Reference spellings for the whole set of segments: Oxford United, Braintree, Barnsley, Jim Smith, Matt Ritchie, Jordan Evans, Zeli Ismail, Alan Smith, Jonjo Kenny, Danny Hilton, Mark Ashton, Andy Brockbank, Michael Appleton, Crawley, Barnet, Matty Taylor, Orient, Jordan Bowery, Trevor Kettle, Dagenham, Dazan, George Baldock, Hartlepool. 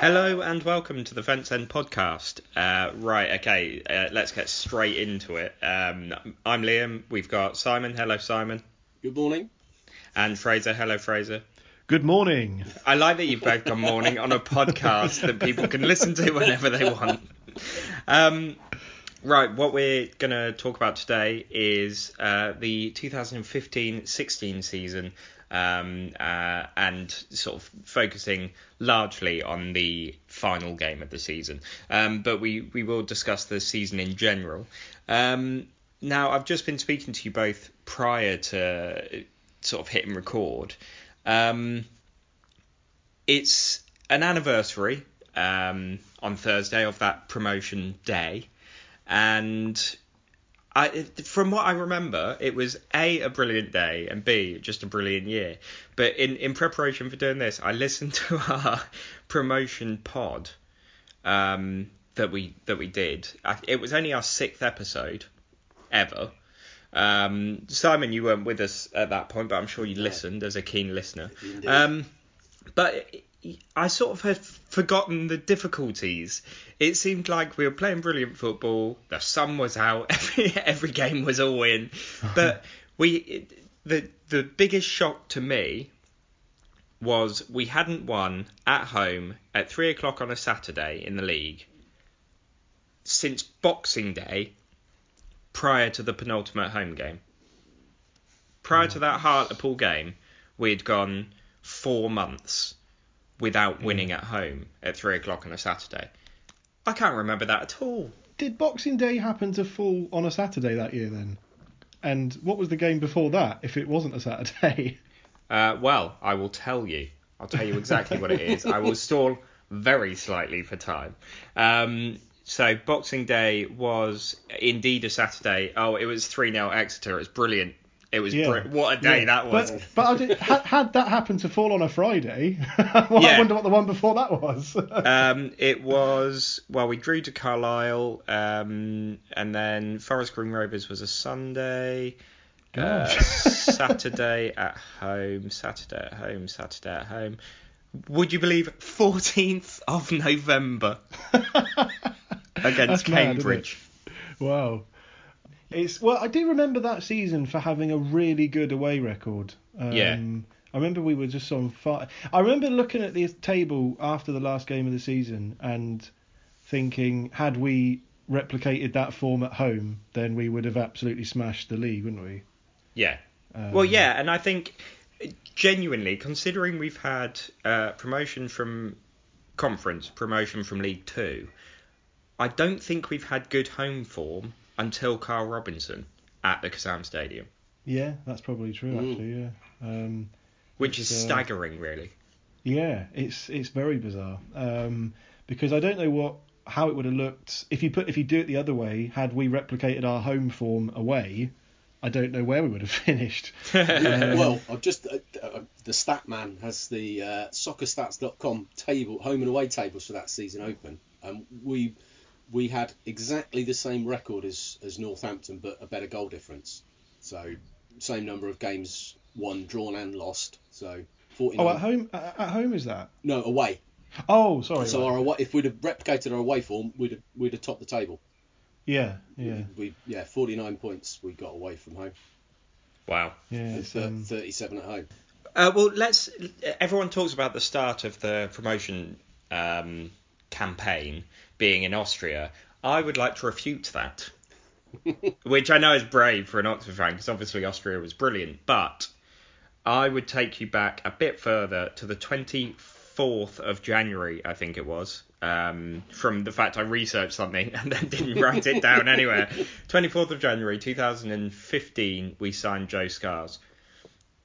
Hello and welcome to the Fence End podcast. Let's get straight into it. I'm Liam, we've got Simon. Hello, Simon. Good morning. And Fraser. Hello, Fraser. Good morning. I like that you've both gone morning on a podcast that people can listen to whenever they want. Right, what we're going to talk about today is the 2015-16 season, and sort of focusing largely on the final game of the season. But we will discuss the season in general. Now, I've just been speaking to you both prior to sort of hitting record. It's an anniversary on Thursday of that promotion day. And from what I remember, it was A, a brilliant day, and B, just a brilliant year. But in preparation for doing this, I listened to our promotion pod that we did. It was only our 6th episode ever. Simon, you weren't with us at that point, but I'm sure you listened as a keen listener. Indeed. But I sort of had forgotten the difficulties. It seemed like we were playing brilliant football. The sun was out. Every game was all in. But the biggest shock to me was we hadn't won at home at 3:00 on a Saturday in the league since Boxing Day, prior to the penultimate home game. Prior to that Hartlepool game, we'd gone 4 months without winning at home at 3:00 on a Saturday. I can't remember that at all. Did Boxing Day happen to fall on a Saturday that year then? And what was the game before that if it wasn't a Saturday? Well, I will tell you. I'll tell you exactly what it is. I will stall very slightly for time. So Boxing Day was indeed a Saturday. Oh, it was 3-0 Exeter. It was brilliant. It was what a day that was. But I did, had that happened to fall on a Friday, I wonder what the one before that was. It was, well, we drew to Carlisle, and then Forest Green Rovers was a Sunday, Saturday at home. Would you believe 14th of November against Cambridge? Mad, wow. I do remember that season for having a really good away record. I remember we were just on fire. I remember looking at the table after the last game of the season and thinking, had we replicated that form at home, then we would have absolutely smashed the league, wouldn't we? Yeah. And I think genuinely, considering we've had promotion from Conference, promotion from League Two, I don't think we've had good home form until Carl Robinson at the Kazam Stadium. Yeah, that's probably true, actually, which is staggering, really. Yeah, it's very bizarre, because I don't know how it would have looked if you do it the other way. Had we replicated our home form away, I don't know where we would have finished. I've just the Statman has the soccerstats.com table, home and away tables for that season open, and we had exactly the same record as Northampton, but a better goal difference. So, same number of games won, drawn and lost. So, 49. Oh, at home is that? No, away. Oh, sorry. So right. If we'd have replicated our away form, we'd have topped the table. Yeah, yeah. 49 points we got away from home. Wow. Yeah. And 37 at home. Everyone talks about the start of the promotion campaign being in Austria. I would like to refute that, which I know is brave for an Oxford fan, because obviously Austria was brilliant, but I would take you back a bit further to the 24th of January, I think it was, from the fact I researched something and then didn't write it down anywhere. 24th of January 2015, we signed Joe Scars.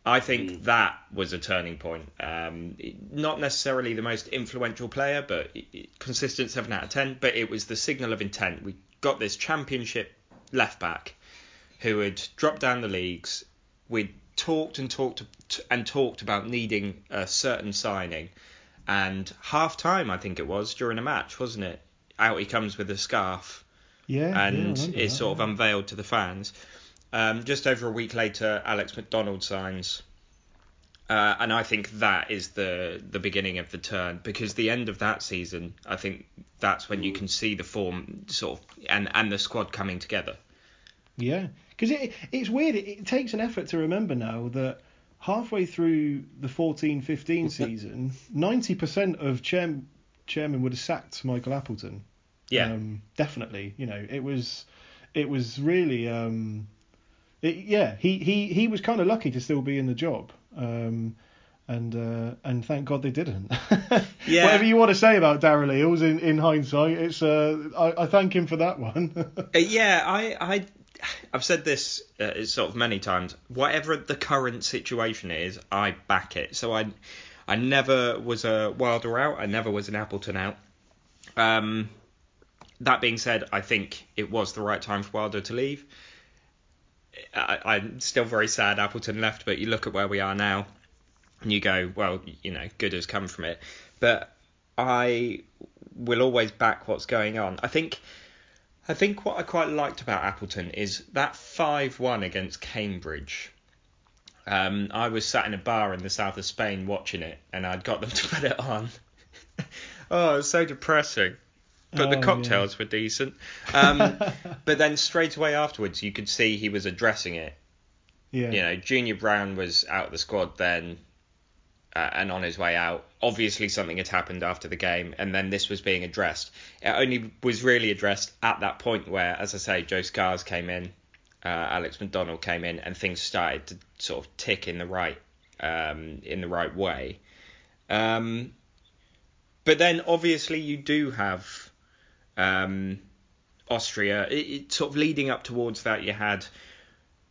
I think that was a turning point. Not necessarily the most influential player, but consistent 7 out of 10. But it was the signal of intent. We got this championship left-back who had dropped down the leagues. We'd talked about needing a certain signing. And half-time, I think it was, during a match, wasn't it? Out he comes with a scarf sort of unveiled to the fans. Just over a week later, Alex McDonald signs. And I think that is the beginning of the turn, because the end of that season, I think that's when you can see the form sort of and the squad coming together. Yeah, because it's weird. It takes an effort to remember now that halfway through the 14-15 season, 90% of chairmen would have sacked Michael Appleton. Yeah, definitely. You know, it was really he was kind of lucky to still be in the job. And thank God they didn't. Yeah. Whatever you want to say about Darryl Eales in hindsight, it's I thank him for that one. Yeah, I've said this sort of many times. Whatever the current situation is, I back it. So I never was a Wilder out. I never was an Appleton out. That being said, I think it was the right time for Wilder to leave. I'm still very sad Appleton left, but you look at where we are now and you go, well, you know, good has come from it. But I will always back what's going on. I think what I quite liked about Appleton is that 5-1 against Cambridge. I was sat in a bar in the south of Spain watching it, and I'd got them to put it on. Oh, it was so depressing. But the cocktails were decent. But then straight away afterwards, you could see he was addressing it. Yeah. You know, Junior Brown was out of the squad then and on his way out. Obviously, something had happened after the game, and then this was being addressed. It only was really addressed at that point where, as I say, Joe Scars came in, Alex McDonald came in, and things started to sort of tick in the right way. But then, obviously, you do have... Austria. It sort of leading up towards that, you had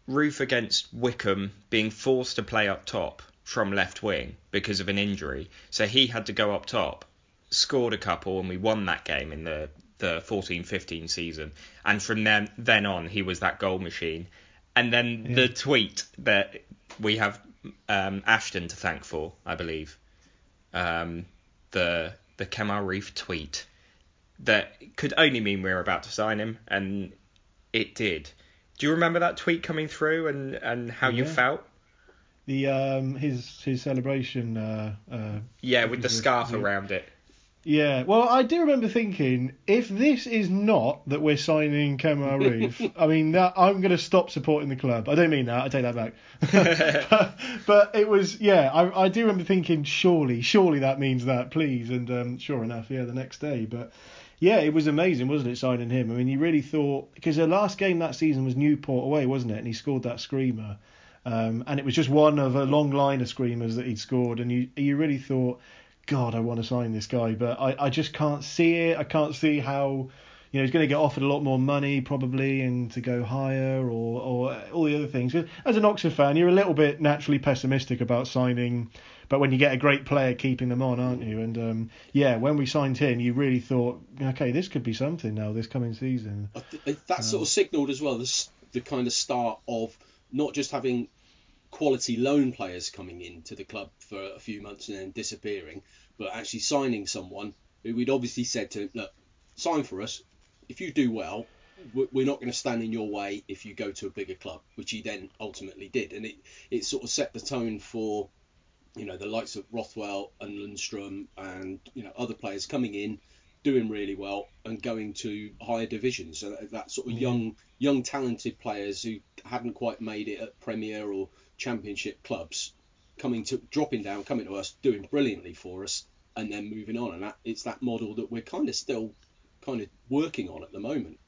Roofe against Wycombe being forced to play up top from left wing because of an injury, so he had to go up top, scored a couple, and we won that game in the 14-15 season. And from then on, he was that goal machine. And then The tweet that we have Ashton to thank for, I believe, the Kemar Roofe tweet, that could only mean we were about to sign him, and it did. Do you remember that tweet coming through and how you felt? The his celebration. With the scarf around it. Yeah, well, I do remember thinking, if this is not that we're signing Kemar Roofe, I mean, that I'm going to stop supporting the club. I don't mean that, I take that back. but it was, I do remember thinking, surely that means that, please. And sure enough, the next day. But yeah, it was amazing, wasn't it, signing him? I mean, you really thought, because the last game that season was Newport away, wasn't it? And he scored that screamer. And it was just one of a long line of screamers that he'd scored. And you really thought... God, I want to sign this guy, but I just can't see it. I can't see how, you know, he's going to get offered a lot more money probably, and to go higher or all the other things. As an Oxford fan, you're a little bit naturally pessimistic about signing, but when you get a great player, keeping them on, aren't you? And when we signed him, you really thought, okay, this could be something now this coming season. That sort of signalled as well the kind of start of not just having quality loan players coming in to the club for a few months and then disappearing, but actually signing someone who we'd obviously said to him, look, sign for us. If you do well, we're not going to stand in your way if you go to a bigger club, which he then ultimately did. And it sort of set the tone for, you know, the likes of Rothwell and Lundstram and, you know, other players coming in, doing really well and going to higher divisions. So that sort of young talented players who hadn't quite made it at Premier or Championship clubs dropping down, coming to us, doing brilliantly for us, and then moving on. And it's that model that we're kind of still kind of working on at the moment.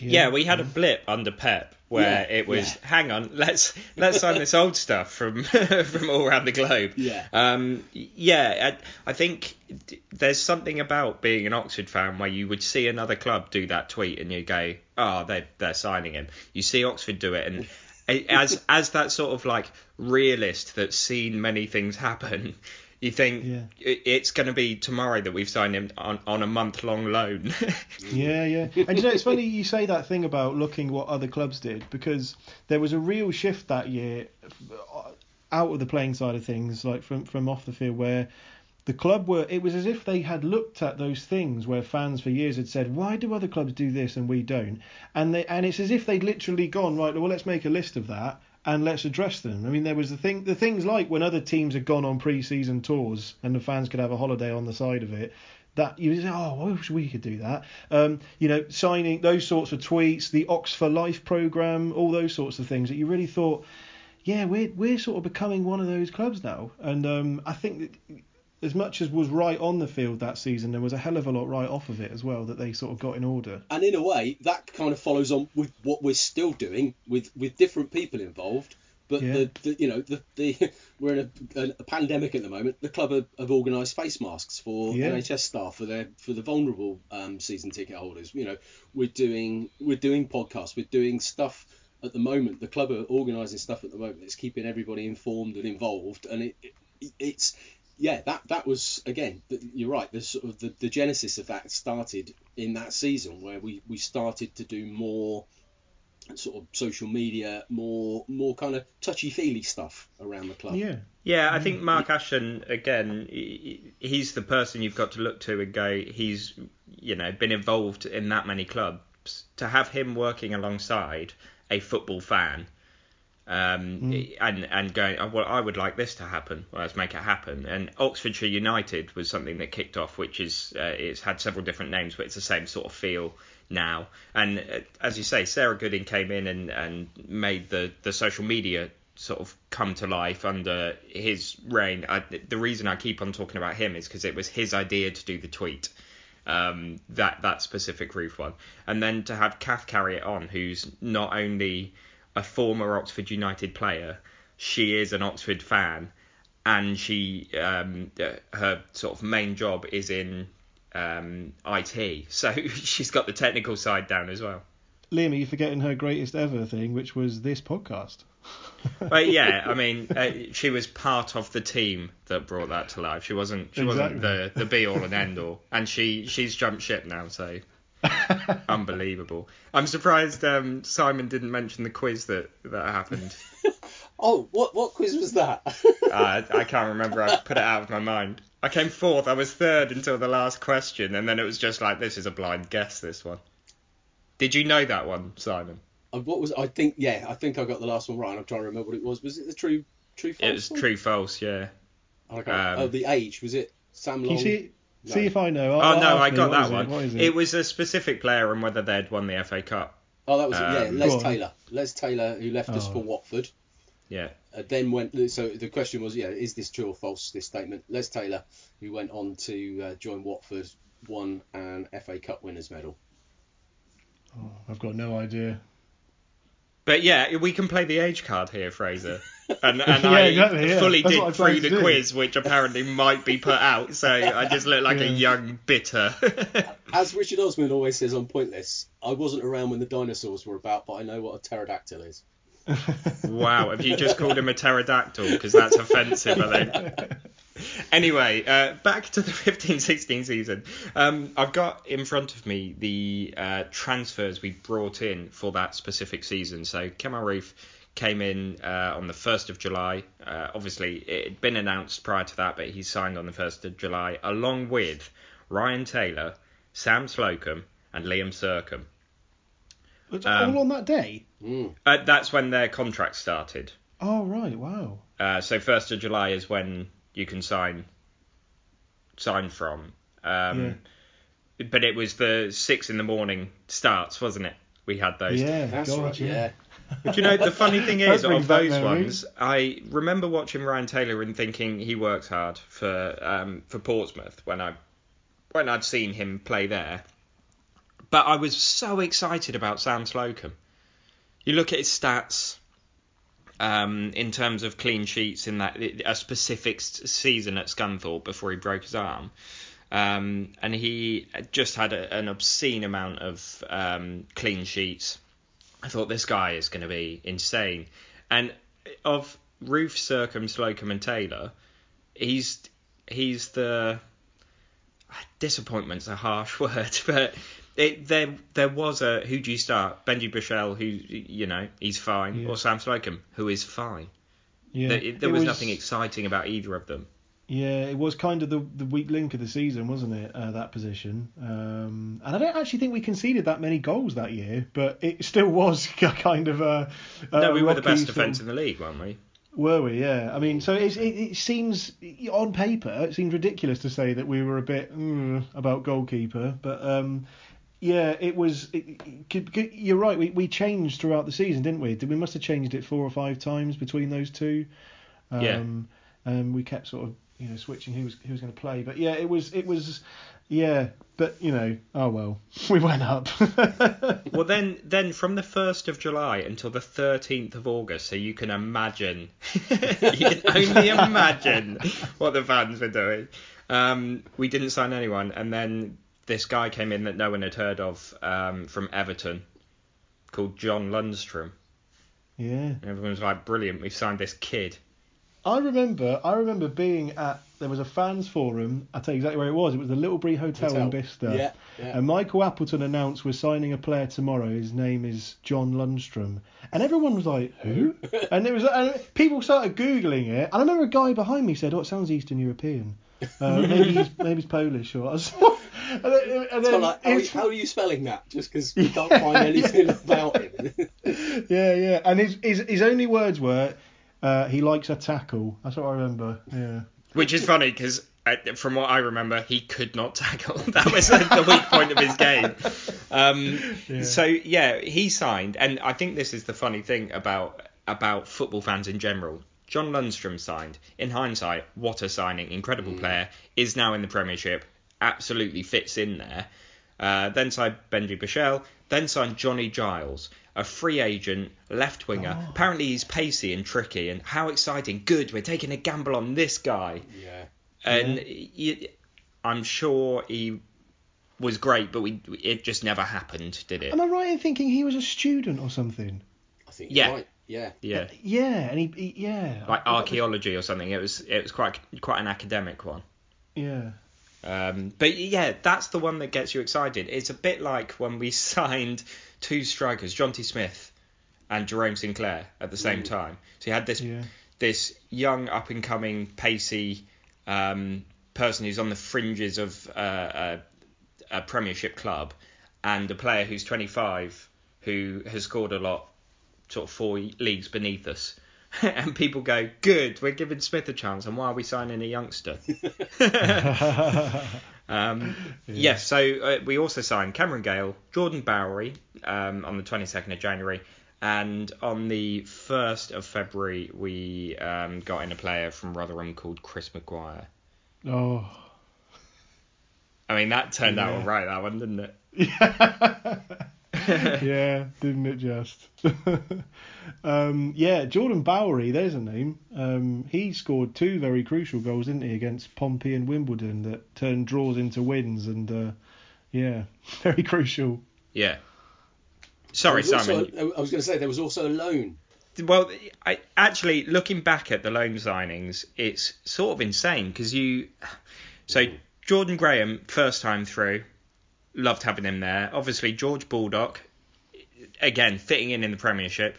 Yeah, we had a blip under Pep where it was, hang on, let's sign this old stuff from all around the globe. I think there's something about being an Oxford fan where you would see another club do that tweet and you go, oh, they're signing him. You see Oxford do it, and As that sort of like realist that's seen many things happen, you think it's going to be tomorrow that we've signed him on a month-long loan. And you know, it's funny you say that thing about looking what other clubs did, because there was a real shift that year out of the playing side of things, like from off the field, where the club it was as if they had looked at those things where fans for years had said, why do other clubs do this and we don't? And it's as if they'd literally gone, right, well, let's make a list of that. and let's address them. I mean, there was the things like when other teams had gone on pre-season tours and the fans could have a holiday on the side of it, that you say, oh, I wish we could do that. Signing those sorts of tweets, the Ox for Life programme, all those sorts of things that you really thought, yeah, we're sort of becoming one of those clubs now. And I think that as much as was right on the field that season, there was a hell of a lot right off of it as well that they sort of got in order. And in a way, that kind of follows on with what we're still doing with different people involved. But yeah, we're in a pandemic at the moment. The club have organised face masks for NHS staff for the vulnerable season ticket holders. You know, we're doing podcasts, we're doing stuff at the moment. The club are organising stuff at the moment that's keeping everybody informed and involved. And it's yeah, that was, again, you're right. The sort of the genesis of that started in that season where we started to do more sort of social media, more kind of touchy-feely stuff around the club. Yeah, I think Mark Ashton, again, he's the person you've got to look to and go, he's, you know, been involved in that many clubs. To have him working alongside a football fan and going, oh, well, I would like this to happen, well, let's make it happen. And Oxfordshire United was something that kicked off, which is, it's had several different names, but it's the same sort of feel now. And as you say, Sarah Gooding came in and made the social media sort of come to life under his reign. The reason I keep on talking about him is because it was his idea to do the tweet, that specific Roofe one. And then to have Kath carry it on, who's not only a former Oxford United player, she is an Oxford fan, and she her sort of main job is in IT, so she's got the technical side down as well. Liam, are you forgetting her greatest ever thing, which was this podcast? But yeah, I mean, she was part of the team that brought that to life. She wasn't the be all and end all, and she's jumped ship now, so unbelievable. I'm surprised Simon didn't mention the quiz that happened. Oh, what quiz was that? I can't remember. I put it out of my mind. I came fourth. I was third until the last question, and then it was just like, this is a blind guess, this one. Did you know that one, Simon? I think I got the last one right. I'm trying to remember what it was. Was it the true false? It was one? True false, yeah. Okay. The age, was it Sam Long? See if I know. I got that one. It was a specific player and whether they'd won the FA Cup. Oh, that was it. Yeah, Les Taylor, who left us for Watford. Yeah. Then went. So the question was, yeah, is this true or false? This statement. Les Taylor, who went on to join Watford, won an FA Cup winners' medal. Oh, I've got no idea. But yeah, we can play the age card here, Fraser. And yeah, fully did through the quiz, which apparently might be put out. So I just look like a young bitter. As Richard Osman always says on Pointless, I wasn't around when the dinosaurs were about, but I know what a pterodactyl is. Wow, have you just called him a pterodactyl? Because that's offensive, I think. Anyway, back to the 15-16 season. I've got in front of me the transfers we brought in for that specific season. So Kemar Roofe came in on the 1st of July. Obviously, it had been announced prior to that, but he signed on the 1st of July, along with Ryan Taylor, Sam Slocombe and Liam Sercombe. All on that day? That's when their contract started. Oh, right, wow. So 1st of July is when you can sign from. But it was the 6 in the morning starts, wasn't it? We had those. Yeah, that's right, yeah. Do you know, the funny thing is, of those ones, I remember watching Ryan Taylor and thinking he works hard for Portsmouth when I'd seen him play there. But I was so excited about Sam Slocombe. You look at his stats in terms of clean sheets in that a specific season at Scunthorpe before he broke his arm. And he just had an obscene amount of clean sheets. I thought, this guy is going to be insane. And of Roofe, Sercombe, Slocombe and Taylor, he's the... Disappointment's a harsh word, but... There was a, who do you start? Benji Bushell, who, you know, he's fine, or Sam Slocombe, who is fine. Yeah, there was nothing exciting about either of them. Yeah, it was kind of the weak link of the season, wasn't it, that position? And I don't actually think we conceded that many goals that year, but it still was kind of a... no, we were the best defence in the league, weren't we? Were we, yeah. I mean, so it seems, on paper, it seems ridiculous to say that we were a bit about goalkeeper, but... Yeah, it was. You're right. We changed throughout the season, didn't we? We must have changed it 4 or 5 times between those two. Yeah. And we kept sort of switching who was going to play. But yeah, it was. Yeah, but oh well, we went up. Well, then from the 1st of July until the 13th of August, so you can imagine, what the fans were doing. We didn't sign anyone, and then. This guy came in that no one had heard of from Everton called John Lundstram. Yeah. And everyone was like, brilliant, we've signed this kid. I remember being at, there was a fans forum, I'll tell you exactly where it was the Littlebury Hotel. In Bicester. Yeah. And Michael Appleton announced we're signing a player tomorrow, his name is John Lundstram. And everyone was like, who? and people started Googling it. And I remember a guy behind me said, oh, it sounds Eastern European. Maybe he's Polish or something. And then, like, how are you spelling that? Just because we can't find anything about him. Yeah. And his only words were, he likes a tackle. That's what I remember. Yeah. Which is funny because from what I remember, he could not tackle. That was the weak point of his game. So yeah, he signed, and I think this is the funny thing about football fans in general. John Lundstram signed. In hindsight, what a signing! Incredible player. Is now in the Premiership. Absolutely fits in there. Then signed Benji Bichelle, then signed Johnny Giles, a free agent left winger. Oh. Apparently he's pacey and tricky, and how exciting! Good, we're taking a gamble on this guy. Yeah. And I'm sure he was great, but it just never happened, did it? Am I right in thinking he was a student or something? I think you're right. Yeah. Yeah, and he like archaeology or something. It was quite an academic one. Yeah. But yeah, that's the one that gets you excited. It's a bit like when we signed 2 strikers, Jonty Smith and Jerome Sinclair, at the same time. So you had this young, up and coming, pacey person who's on the fringes of a Premiership club, and a player who's 25 who has scored a lot, sort of 4 leagues beneath us. And people go, good, we're giving Smith a chance, and why are we signing a youngster? So we also signed Cameron Gale, Jordan Bowery on the 22nd of January, and on the 1st of February we got in a player from Rotherham called Chris Maguire. Oh. I mean, that turned out all right, that one, didn't it? Yeah. Yeah, didn't it just? Jordan Bowery, there's a name. He scored 2 very crucial goals, didn't he, against Pompey and Wimbledon that turned draws into wins, and very crucial. Yeah. Sorry, Simon. I was going to say there was also a loan. Well, actually, looking back at the loan signings, it's sort of insane because Jordan Graham, first time through. Loved having him there. Obviously, George Baldock, again, fitting in the Premiership.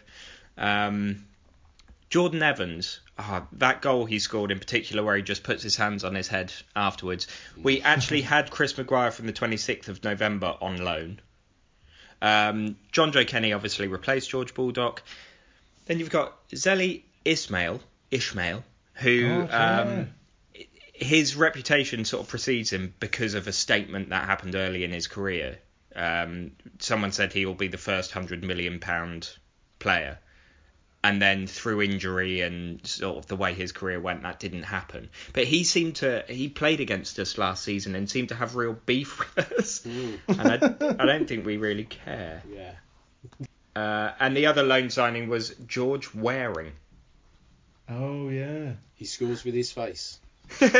Jordan Evans, that goal he scored in particular where he just puts his hands on his head afterwards. We actually had Chris Maguire from the 26th of November on loan. Jonjo Kenny obviously replaced George Baldock. Then you've got Zeli Ismail, who... his reputation sort of precedes him because of a statement that happened early in his career. Someone said he will be the first £100 million player. And then through injury and sort of the way his career went, that didn't happen. But he played against us last season and seemed to have real beef with us. And I don't think we really care. Yeah. And the other loan signing was George Waring. Oh, yeah. He scores with his face. Sort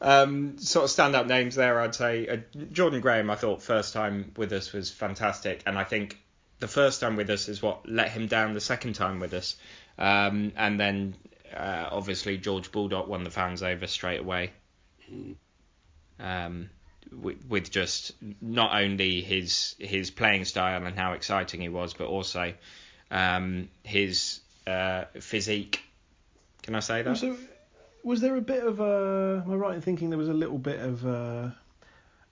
of stand-up names there, I'd say. Jordan Graham, I thought first time with us was fantastic, and I think the first time with us is what let him down the second time with us. And then obviously George Baldock won the fans over straight away, with just not only his playing style and how exciting he was, but also his physique. Can I say that? Was there a bit of a... Am I right in thinking there was a little bit of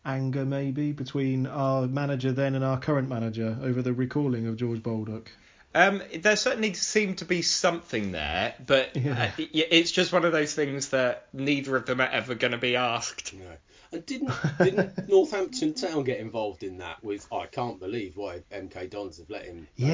anger maybe between our manager then and our current manager over the recalling of George Baldock? There certainly seemed to be something there, but yeah. It's just one of those things that neither of them are ever going to be asked. No. And didn't Northampton Town get involved in that with, I can't believe why MK Dons have let him... He's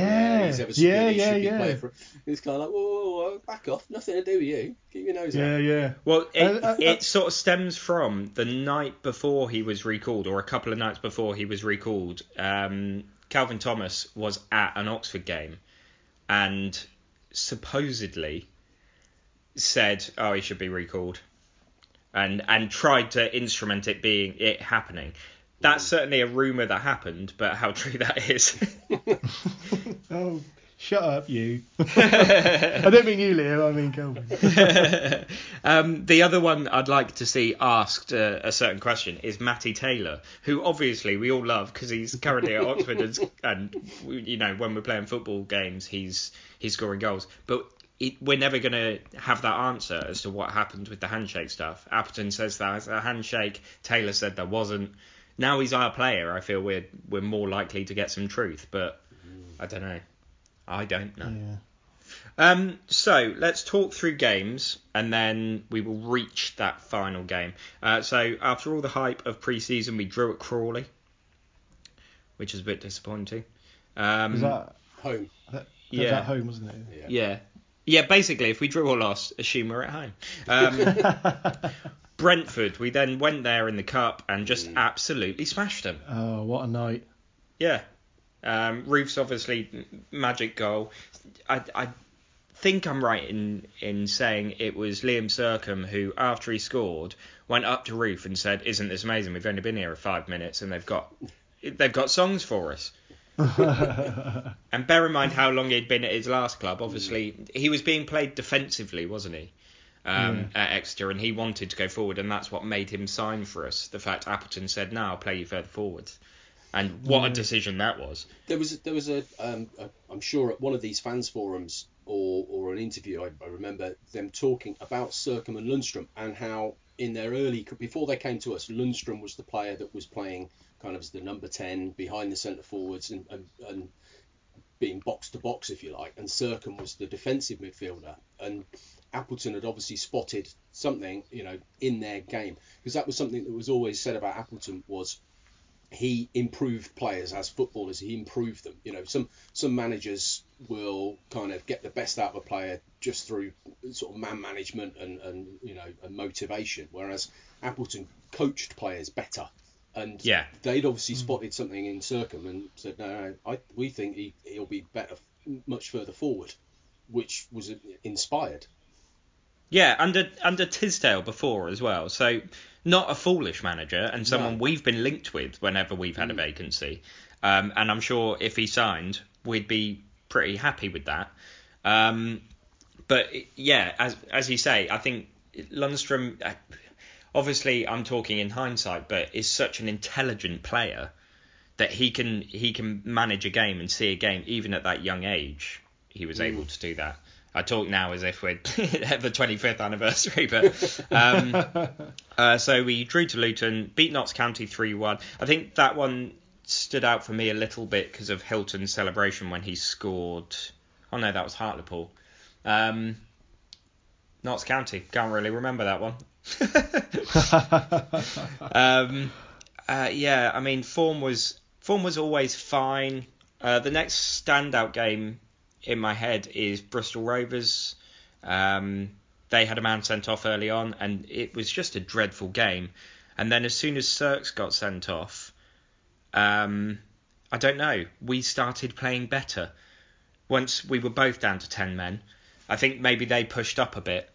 ever been playing for it. It's kind of like, whoa, back off, nothing to do with you. Keep your nose out. Yeah. Well, it sort of stems from the night before he was recalled, or a couple of nights before he was recalled, Calvin Thomas was at an Oxford game and supposedly said, oh, he should be recalled. And tried to instrument it happening. That's certainly a rumour that happened, but how true that is. Oh, shut up, you. I don't mean you, Leo, I mean Kelvin. The other one I'd like to see asked a certain question is Matty Taylor, who obviously we all love because he's currently at Oxford and you know, when we're playing football games, he's scoring goals. But we're never going to have that answer as to what happened with the handshake stuff. Appleton says that was a handshake. Taylor said there wasn't. Now he's our player. I feel we're more likely to get some truth, but I don't know. Yeah. So let's talk through games, and then we will reach that final game. So after all the hype of pre-season, we drew at Crawley, which is a bit disappointing. Was that home? That was at home, wasn't it? Yeah. Yeah, basically, if we drew or lost, assume we're at home. Brentford, we then went there in the cup and just absolutely smashed them. Oh, what a night. Yeah. Roofe's obviously magic goal. I think I'm right in saying it was Liam Sercombe who, after he scored, went up to Roofe and said, isn't this amazing? We've only been here 5 minutes and they've got songs for us. And bear in mind how long he'd been at his last club. Obviously, he was being played defensively, wasn't he? At Exeter, and he wanted to go forward, and that's what made him sign for us. The fact Appleton said, "No, I'll play you further forwards," and what a decision that was. There was a I'm sure at one of these fans forums or an interview, I remember them talking about Sercombe and Lundstram and how in their early before they came to us, Lundstram was the player that was playing kind of as the number 10 behind the centre forwards and being box to box, if you like, and Sercombe was the defensive midfielder, and Appleton had obviously spotted something, you know, in their game, because that was something that was always said about Appleton was he improved players as footballers. He improved them. You know, some managers will kind of get the best out of a player just through sort of man management and you know, and motivation, whereas Appleton coached players better. And they'd obviously spotted something in Sercombe and said, we think he'll be better much further forward, which was inspired. Yeah, under Tisdale before as well. So not a foolish manager and someone we've been linked with whenever we've had a vacancy. And I'm sure if he signed, we'd be pretty happy with that. But yeah, as you say, I think Lundstram... Obviously, I'm talking in hindsight, but is such an intelligent player that he can manage a game and see a game even at that young age. He was able to do that. I talk now as if we're at the 25th anniversary, but so we drew to Luton, beat Notts County 3-1. I think that one stood out for me a little bit because of Hilton's celebration when he scored. Oh no, that was Hartlepool. Notts County, can't really remember that one. I mean, form was always fine. The next standout game in my head is Bristol Rovers. They had a man sent off early on, and it was just a dreadful game. And then as soon as Sercs got sent off, I don't know, we started playing better. Once we were both down to 10 men, I think maybe they pushed up a bit.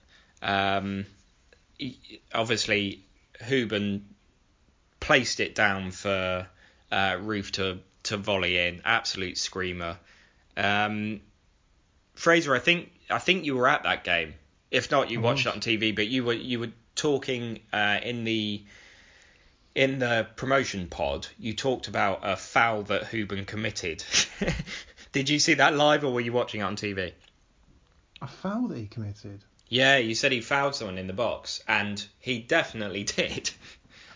Obviously, Hoban placed it down for Roofe to volley in. Absolute screamer. Fraser, I think you were at that game. If not, you watched it on TV. But you were talking in the promotion pod. You talked about a foul that Hoban committed. Did you see that live, or were you watching it on TV? A foul that he committed. Yeah, you said he fouled someone in the box, and he definitely did.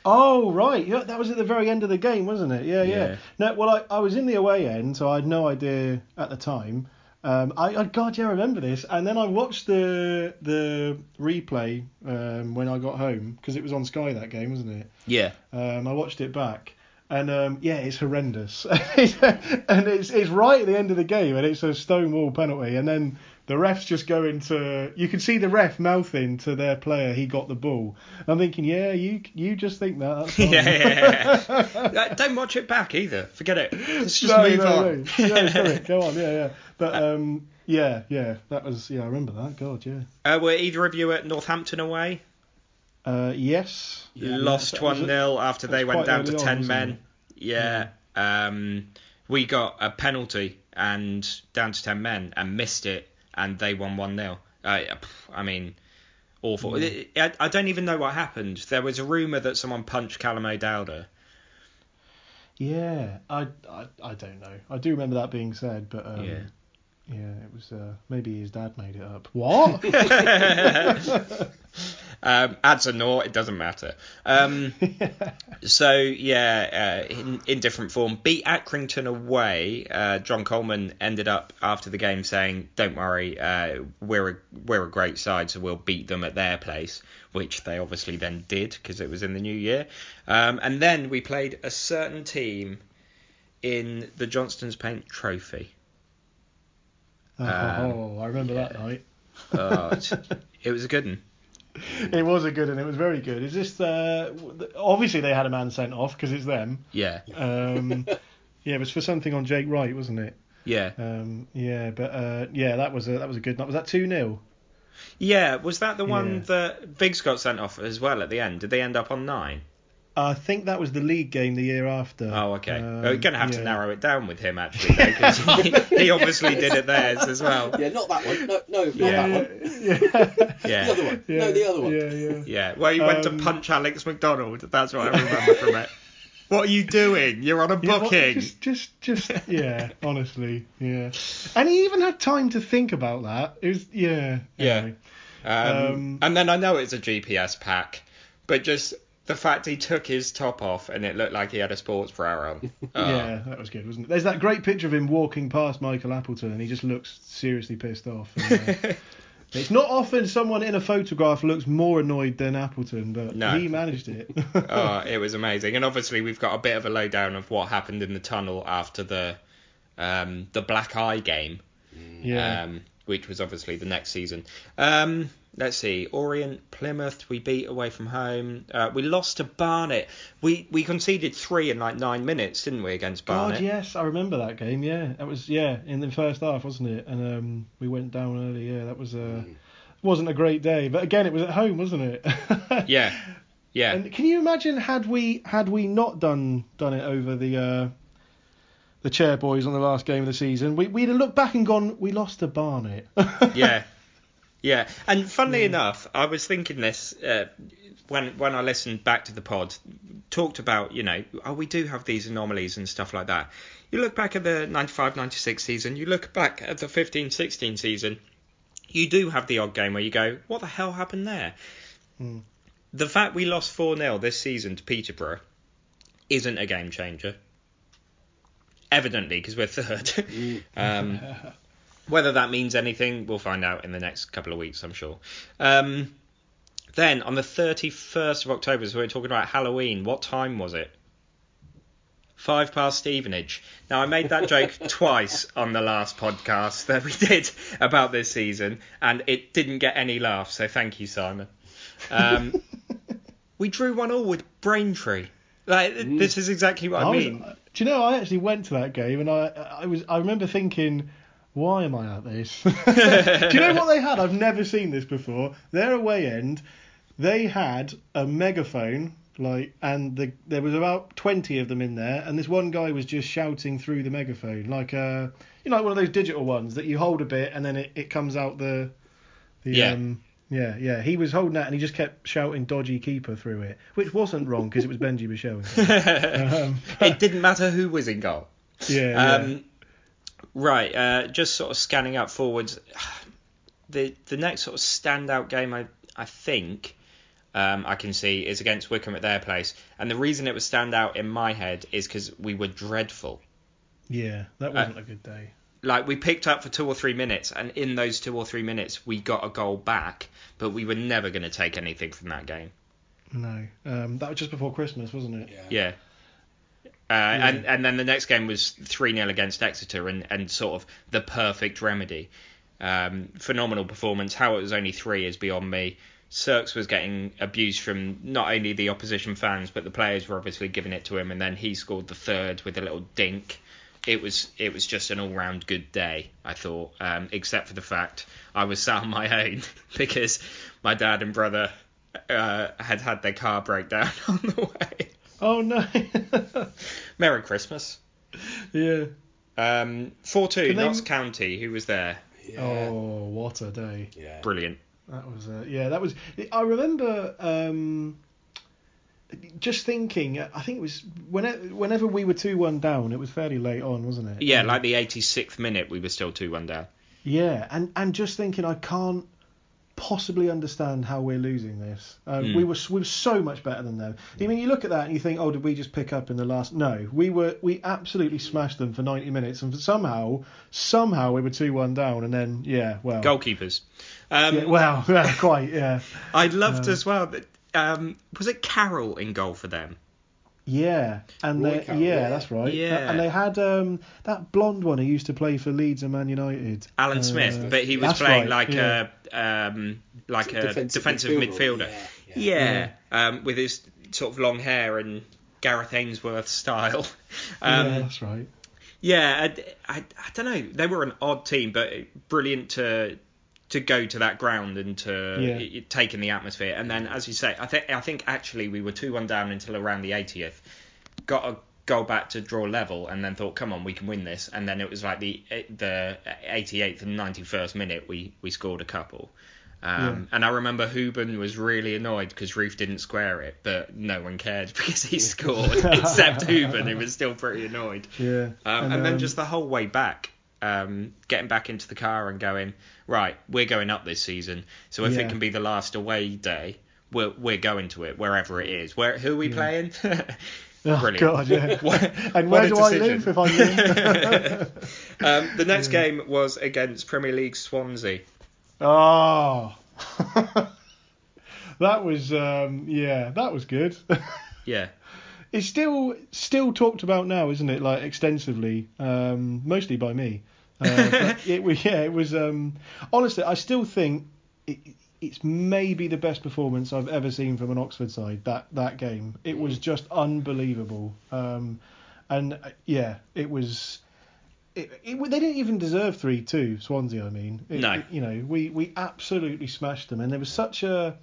Oh, right. Yeah, that was at the very end of the game, wasn't it? Yeah. No, well, I was in the away end, so I had no idea at the time. I remember this. And then I watched the replay when I got home, because it was on Sky that game, wasn't it? Yeah. I watched it back. And it's horrendous. And it's right at the end of the game, and it's a stonewall penalty. And then the ref's just going to... You can see the ref mouthing to their player, he got the ball. I'm thinking, yeah, you just think that. That's fine. Yeah. Don't watch it back either. Forget it. Let's just move on. No, sorry. Go on, yeah. But, that was... Yeah, I remember that. God, yeah. Were either of you at Northampton away? Yes. You lost 1-0 after they went down to 10 men. Yeah. We got a penalty and down to 10 men and missed it. And they won 1-0. I mean, awful. Yeah. I don't even know what happened. There was a rumour that someone punched Callum O'Dowda. Yeah, I don't know. I do remember that being said, but it was maybe his dad made it up. What? Adds a naught, it doesn't matter. So, in different form. Beat Accrington away. John Coleman ended up after the game saying, don't worry, we're a great side, so we'll beat them at their place, which they obviously then did because it was in the new year. And then we played a certain team in the Johnston's Paint Trophy. I remember that night. It was a good one. It was a good and it was very good. Is this obviously they had a man sent off because it's them? Yeah. It was for something on Jake Wright, wasn't it? Yeah. That was a good night. Was that 2-0? Yeah. Was that the one that Biggs got sent off as well at the end? Did they end up on 9? I think that was the league game the year after. Oh, okay. We're going to have to narrow it down with him, actually, because he obviously did it theirs as well. Yeah, not that one. No, not that one. Yeah. The other one. Yeah. No, the other one. Yeah. Well, he went to punch Alex McDonald. That's what I remember from it. What are you doing? You're on a booking. Honestly, yeah. And he even had time to think about that. It was, Anyway. And then I know it's a GPS pack, but just... The fact he took his top off and it looked like he had a sports bra on. Yeah, that was good, wasn't it? There's that great picture of him walking past Michael Appleton and he just looks seriously pissed off. And, it's not often someone in a photograph looks more annoyed than Appleton, but he managed it. It was amazing. And obviously we've got a bit of a lowdown of what happened in the tunnel after the Black Eye game, which was obviously the next season. Let's see, Orient, Plymouth, we beat away from home. We lost to Barnet. We conceded 3 in 9 minutes, didn't we, against Barnet? God, yes, I remember that game, yeah. That was, in the first half, wasn't it? And we went down early, That was wasn't a great day. But again, it was at home, wasn't it? Yeah. And can you imagine had we not done it over the chair boys on the last game of the season, we'd have looked back and gone, we lost to Barnet. Yeah, and funnily enough, I was thinking this when I listened back to the pod, talked about, we do have these anomalies and stuff like that. You look back at the 95-96 season, you look back at the 15-16 season, you do have the odd game where you go, what the hell happened there? Mm. The fact we lost 4-0 this season to Peterborough isn't a game changer. Evidently, because we're third. Whether that means anything, we'll find out in the next couple of weeks, I'm sure. Then, on the 31st of October, so we're talking about Halloween, what time was it? 5 past Stevenage. Now, I made that joke twice on the last podcast that we did about this season, and it didn't get any laughs, so thank you, Simon. We drew 1-1 with Braintree. This is exactly what I mean. Do you know, I actually went to that game, and I remember thinking... Why am I at this? Do you know what they had? I've never seen this before. Their away end, they had a megaphone, and there was about 20 of them in there, and this one guy was just shouting through the megaphone, like one of those digital ones that you hold a bit and then it comes out He was holding that and he just kept shouting "dodgy keeper" through it, which wasn't wrong because it was Benji Michel. It didn't matter who was in goal. Yeah. Right, just sort of scanning up forwards. the next sort of standout game I think I can see is against Wycombe at their place, and the reason it was standout in my head is because we were dreadful. Yeah, that wasn't a good day. Like, we picked up for 2 or 3 minutes, and in those 2 or 3 minutes we got a goal back, but we were never going to take anything from that game. No, that was just before Christmas, wasn't it? Yeah. Yeah. And then the next game was 3-0 against Exeter, and sort of the perfect remedy. Phenomenal performance. How it was only 3 is beyond me. Sercs was getting abused from not only the opposition fans, but the players were obviously giving it to him, and then he scored the third with a little dink. It was just an all-round good day, I thought, except for the fact I was sat on my own because my dad and brother had their car break down on the way. Oh, no. Merry Christmas. Yeah. 4-2, Notts County, who was there? Yeah. Oh, what a day. Yeah. Brilliant. That was, I remember just thinking, I think it was whenever we were 2-1 down, it was fairly late on, wasn't it? Yeah, like the 86th minute, we were still 2-1 down. Yeah, and just thinking, I can't possibly understand how we're losing this. We were so much better than them. I mean, you look at that and you think, oh, did we just pick up in the last? No, we absolutely smashed them for 90 minutes, and somehow we were 2-1 down, and then goalkeepers. Quite. Yeah. I loved as well that was it Carroll in goal for them? Yeah, and that's right. Yeah, and they had that blonde one who used to play for Leeds and Man United. Alan Smith, but he was playing like a defensive midfielder. Yeah. With his sort of long hair and Gareth Ainsworth style. Yeah, that's right. Yeah, I don't know. They were an odd team, but brilliant to go to that ground and to take in the atmosphere. And then, as you say, I think actually we were 2-1 down until around the 80th, got a goal back to draw level, and then thought, come on, we can win this. And then it was like the 88th and 91st minute we scored a couple. And I remember Hoban was really annoyed because Roofe didn't square it, but no one cared because he scored, except Hoban, who was still pretty annoyed. Yeah. And then just the whole way back, getting back into the car and going, right, we're going up this season, so if it can be the last away day, we're going to it, wherever it is. Who are we playing? Brilliant. Oh, God, yeah. And where do I live if I live? The next game was against Premier League Swansea. Oh. That was good. Yeah. It's still talked about now, isn't it? Like, extensively, mostly by me. It was. Honestly, I still think it's maybe the best performance I've ever seen from an Oxford side. That game, it was just unbelievable. It was. They didn't even deserve 3-2 Swansea. I mean, no. We absolutely smashed them, and there was so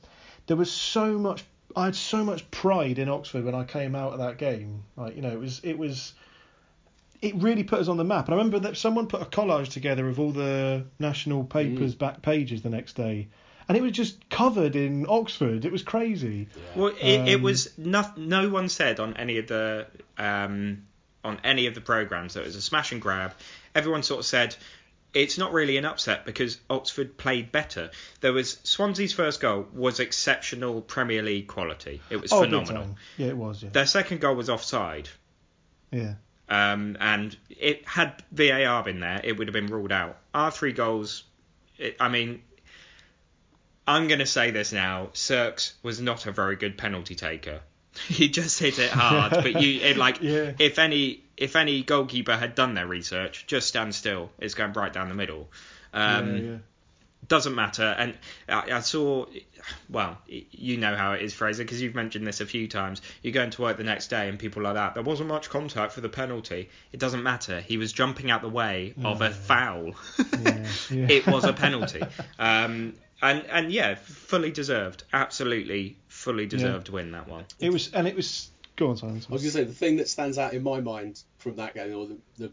much. I had so much pride in Oxford when I came out of that game. Like, it really put us on the map. And I remember that someone put a collage together of all the national papers' back pages the next day, and it was just covered in Oxford. It was crazy. Yeah. Well, it was no one said on any of the programmes that it was a smash and grab. Everyone sort of said it's not really an upset because Oxford played better. There was Swansea's first goal was exceptional Premier League quality. It was phenomenal. Yeah, it was. Yeah. Their second goal was offside. Yeah. And it had VAR been there, it would have been ruled out. Our three goals. I'm going to say this now. Sercs was not a very good penalty taker. He just hit it hard, but if any goalkeeper had done their research, just stand still. It's going right down the middle. Doesn't matter. And I saw, well, you know how it is, Fraser, because you've mentioned this a few times. You're going to work the next day and people like that. There wasn't much contact for the penalty. It doesn't matter. He was jumping out the way of a foul. It was a penalty. Fully deserved. Absolutely fully deserved win, that one. It was. Go on, Simon. I was going to say, the thing that stands out in my mind from that game, or the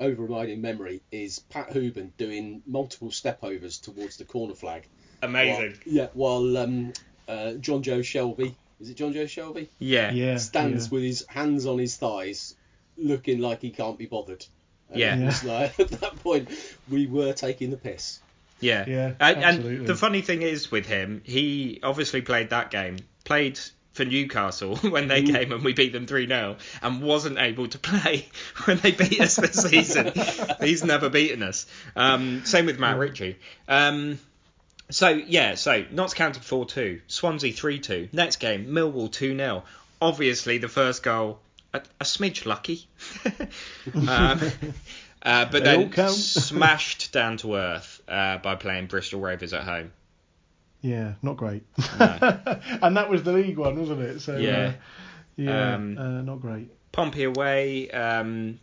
overriding memory, is Pat Hoban doing multiple stepovers towards the corner flag. Amazing. While Jonjo Shelby, is it Jonjo Shelby? Yeah. Stands with his hands on his thighs, looking like he can't be bothered. At that point, we were taking the piss. Yeah. Yeah. And the funny thing is with him, he obviously played that game, played for Newcastle when they came and we beat them 3-0, and wasn't able to play when they beat us this season. He's never beaten us. Same with Matt Ritchie. So Notts County 4-2, Swansea 3-2, next game Millwall 2-0. Obviously the first goal, a smidge lucky, but then smashed down to earth by playing Bristol Rovers at home. Yeah, not great. No. And that was the league one, wasn't it? So not great. Pompey away,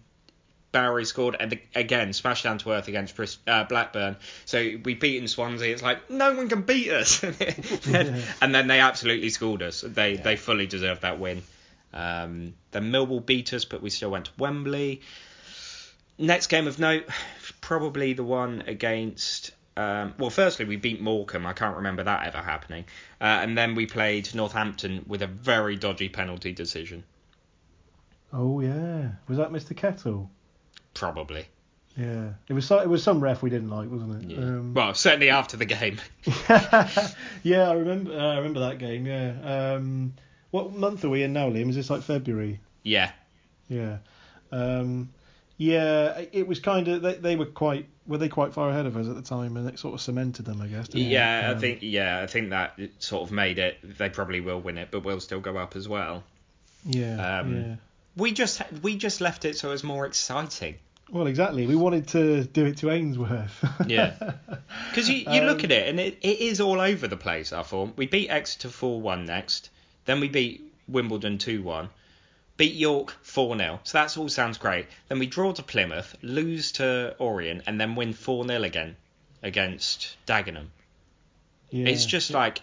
Bowery scored again, smashed down to earth against Blackburn. So we've beaten Swansea. It's like no one can beat us, and then they absolutely schooled us. They fully deserved that win. Then Millwall beat us, but we still went to Wembley. Next game of note, probably the one against... firstly, we beat Morecambe. I can't remember that ever happening. And then we played Northampton with a very dodgy penalty decision. Oh, yeah. Was that Mr. Kettle? Probably. Yeah. It was some ref we didn't like, wasn't it? Yeah. Certainly after the game. Yeah, I remember that game, yeah. What month are we in now, Liam? Is this like February? Yeah. Yeah. Yeah, it was kind of... Were they quite far ahead of us at the time, and it sort of cemented them, I guess, didn't it? I think that sort of made it. They probably will win it, but we'll still go up as well. Yeah. We just left it so it was more exciting. Well, exactly. We wanted to do it to Ainsworth. Yeah. Because you look at it, and it is all over the place, our form. We beat Exeter 4-1 next. Then we beat Wimbledon 2-1. Beat York 4-0. So that all sounds great. Then we draw to Plymouth, lose to Orient, and then win 4-0 again against Dagenham. Yeah, it's just like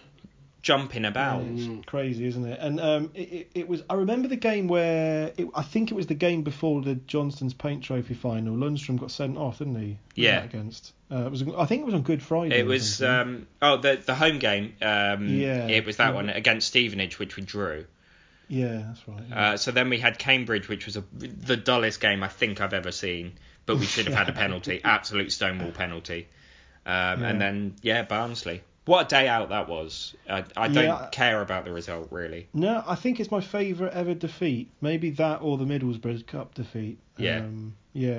jumping about. It's crazy, isn't it? And it was... I remember the game where... I think it was the game before the Johnston's Paint Trophy final. Lundstram got sent off, didn't he? Yeah. Against... I think it was on Good Friday. It was... the home game. It was that one against Stevenage, which we drew. Yeah, that's right. Yeah. So then we had Cambridge, which was the dullest game I think I've ever seen, but we should have had a penalty, absolute stonewall penalty. And then, Barnsley. What a day out that was. I don't care about the result, really. No, I think it's my favourite ever defeat. Maybe that or the Middlesbrough Cup defeat. Yeah.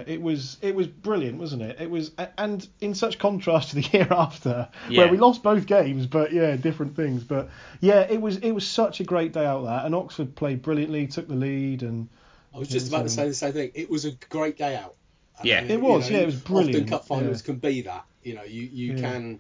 It was brilliant, wasn't it? It was, and in such contrast to the year after, where we lost both games, but different things. But it was such a great day out there, and Oxford played brilliantly, took the lead, and I was just about to say the same thing. It was a great day out. It was brilliant. Often cup finals can be that. You can.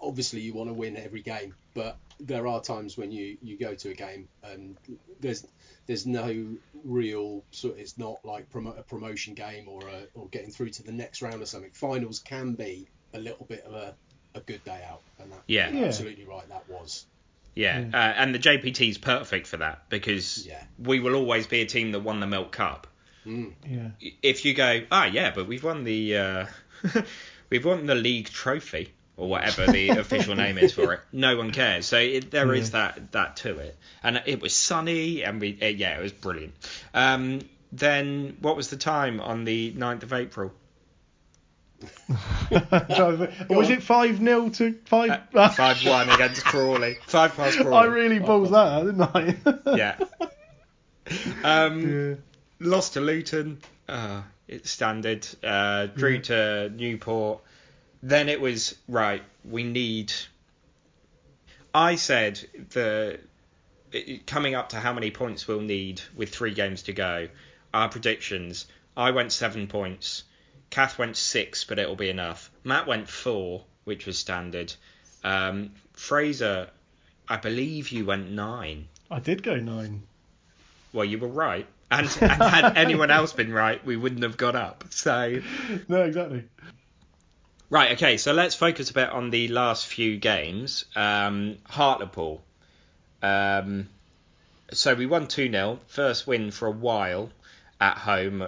Obviously, you want to win every game, but there are times when you go to a game and there's no real sort of, it's not like a promotion game or getting through to the next round or something. Finals can be a little bit of a good day out, and that you're absolutely right, that was. Yeah, and the JPT is perfect for that because we will always be a team that won the Milk Cup. Mm. Yeah. If you go, but we've won the we've won the league trophy. Or whatever the official name is for it, no one cares. So there is that to it, and it was sunny, and it was brilliant. Then what was the time on the 9th of April? Was it 5-0 to 5-1 against Crawley? 5-past Crawley. I really balls that, didn't I? Lost to Luton. It's standard. Drew to Newport. Then it was, right, we need... I said coming up to how many points we'll need with 3 games to go, our predictions, I went 7 points, Kath went 6, but it'll be enough, Matt went 4, which was standard, Fraser, I believe you went 9. I did go 9. Well, you were right. And had anyone else been right, we wouldn't have got up. So no, exactly. Right, okay, so let's focus a bit on the last few games. Hartlepool. So we won 2-0, first win for a while at home,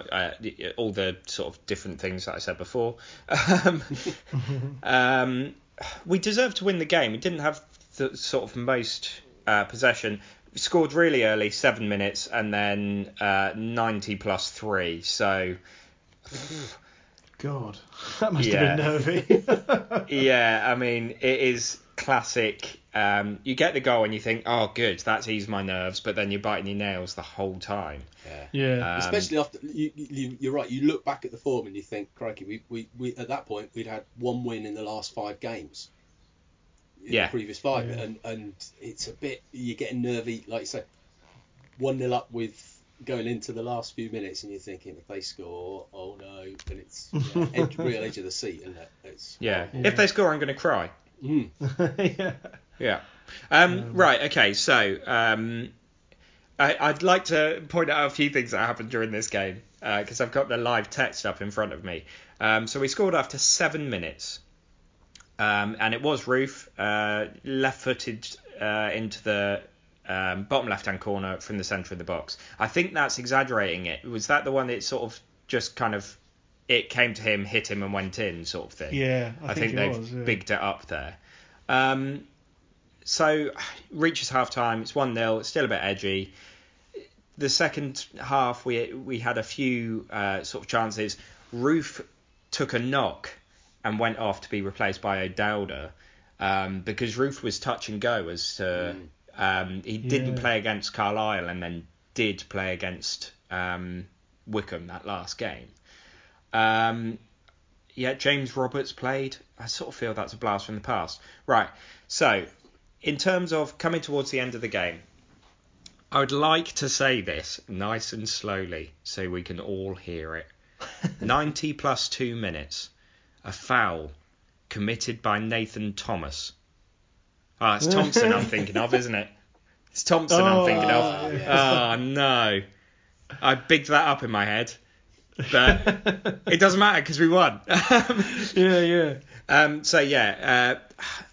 all the sort of different things that I said before. We deserved to win the game. We didn't have the sort of most possession. We scored really early, 7 minutes, and then 90 plus 3, so... God, that must have been nervy. Yeah, I mean, it is classic. You get the goal and you think, oh, good, that's eased my nerves, but then you're biting your nails the whole time. Yeah. Especially after, you're right, you look back at the form and you think, crikey, we at that point, we'd had one win in the last five games. The previous five, and it's a bit, you're getting nervy, like you say, 1-0 up with going into the last few minutes, and you're thinking, if they score, oh no, and it's real edge of the seat, isn't it? If they score, I'm going to cry. Mm. Right, okay, so I'd like to point out a few things that happened during this game, because I've got the live text up in front of me. So we scored after 7 minutes, and it was Roofe, left-footed into the bottom left-hand corner from the centre of the box. I think that's exaggerating it. Was that the one that sort of just kind of, it came to him, hit him and went in sort of thing? Yeah, I think they've bigged it up there. So reaches half-time, it's 1-0, it's still a bit edgy. The second half, we had a few sort of chances. Roofe took a knock and went off to be replaced by O'Dowda, because Roofe was touch and go as to... he didn't play against Carlisle and then did play against Wycombe that last game. James Roberts played. I sort of feel that's a blast from the past. Right, so in terms of coming towards the end of the game, I would like to say this nice and slowly so we can all hear it. 90 plus 2 minutes, a foul committed by Nathan Thomas. Oh, it's Thompson I'm thinking of, isn't it? It's Thompson I'm thinking of. Yeah. Oh, no. I bigged that up in my head. But it doesn't matter because we won. I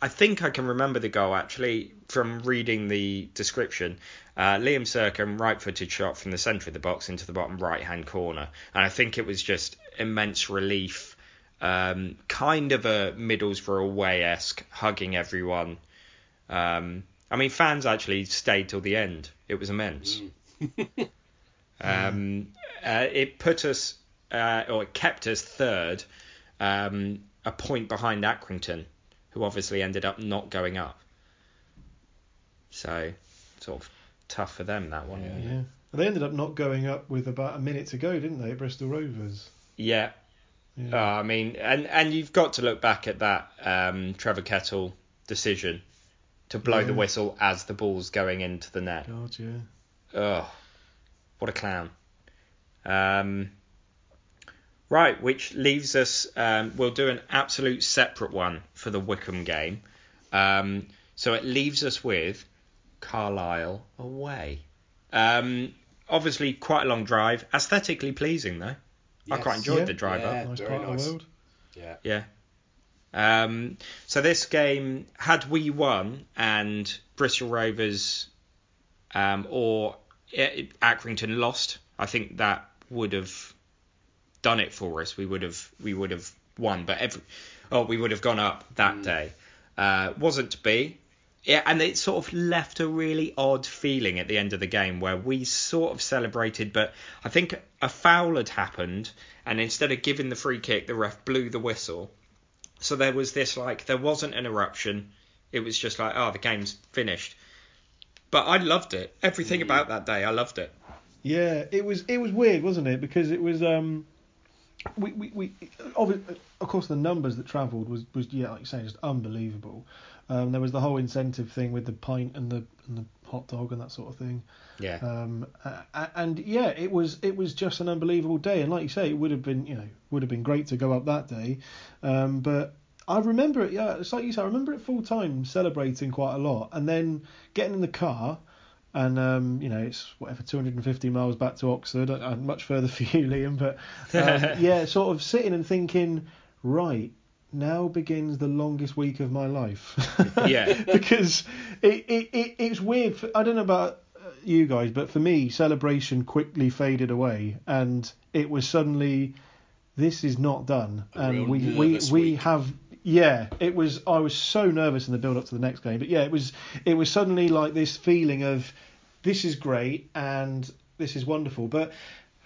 think I can remember the goal, actually, from reading the description. Liam Sercombe, right-footed shot from the centre of the box into the bottom right-hand corner. And I think it was just immense relief. Kind of a Middlesbrough away-esque, hugging everyone. I mean, fans actually stayed till the end. It was immense. It put us, or it kept us third, a point behind Accrington, who obviously ended up not going up. So, sort of tough for them, that one. Yeah. They ended up not going up with about a minute to go, didn't they, at Bristol Rovers? Yeah. I mean, and you've got to look back at that Trevor Kettle decision. To blow the whistle as the ball's going into the net. God, yeah. Oh, what a clown. Right, which leaves us... we'll do an absolute separate one for the Wycombe game. So it leaves us with Carlisle away. Obviously, quite a long drive. Aesthetically pleasing, though. Yes. I quite enjoyed the drive up. Nice part of the world. Yeah. So this game, had we won and Bristol Rovers or Accrington lost, I think that would have done it for us. We would have won, but we would have gone up that day. Wasn't to be. Yeah, and it sort of left a really odd feeling at the end of the game where we sort of celebrated, but I think a foul had happened, and instead of giving the free kick, the ref blew the whistle. So there was this, like, there wasn't an eruption. It was just like, the game's finished. But I loved it. Everything about that day, I loved it. Yeah, it was weird, wasn't it? Because it was, we of course, the numbers that travelled was like you say, just unbelievable. There was the whole incentive thing with the pint and the hot dog and that sort of thing. Yeah. It was just an unbelievable day, and like you say, it would have been great to go up that day. But I remember it. Yeah, it's like you said. I remember it full time celebrating quite a lot, and then getting in the car, and it's whatever 250 miles back to Oxford, much further for you, Liam. But sort of sitting and thinking, right. Now begins the longest week of my life. Because it's weird. I don't know about you guys, but for me, celebration quickly faded away, and it was suddenly, this is not done, and we have. Yeah, it was. I was so nervous in the build up to the next game, but it was suddenly like this feeling of, this is great and this is wonderful, but.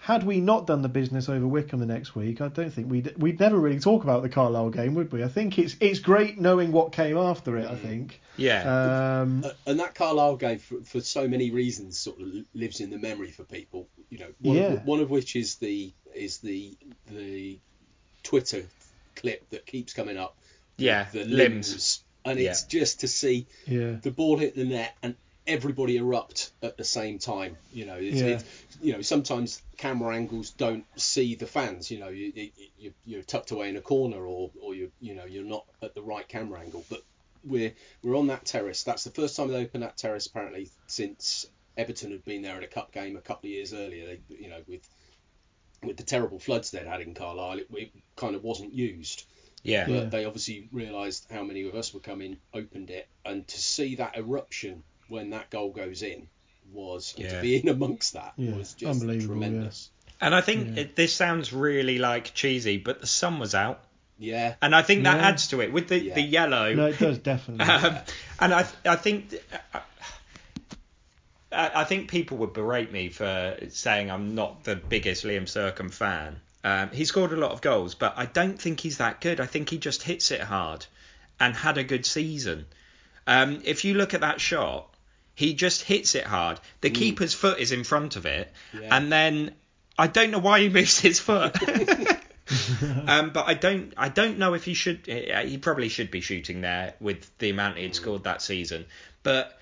had we not done the business over Wycombe the next week, I don't think we'd never really talk about the Carlisle game, would we? I think it's great knowing what came after it. I think. Yeah. And that Carlisle game, for so many reasons, sort of lives in the memory for people. You know, one of which is the Twitter clip that keeps coming up. Yeah. The limbs. And it's just to see the ball hit the net and everybody erupt at the same time. You know, it's, you know, sometimes camera angles don't see the fans. You know, you're tucked away in a corner, or you're not at the right camera angle. But we're on that terrace. That's the first time they opened that terrace apparently since Everton had been there at a cup game a couple of years earlier. They, you know, with the terrible floods they'd had in Carlisle, it kind of wasn't used. Yeah. But they obviously realised how many of us were coming, opened it, and to see that eruption when that goal goes in was, and to be in amongst that was just tremendous. Yeah. And I think this sounds really like cheesy, but the sun was out. Yeah. And I think that adds to it with the yellow. No, it does definitely. And I think people would berate me for saying I'm not the biggest Liam Sercombe fan. He scored a lot of goals, but I don't think he's that good. I think he just hits it hard and had a good season. If you look at that shot, he just hits it hard. The keeper's foot is in front of it, and then I don't know why he moves his foot. But I don't know if he should. He probably should be shooting there with the amount he'd scored that season. But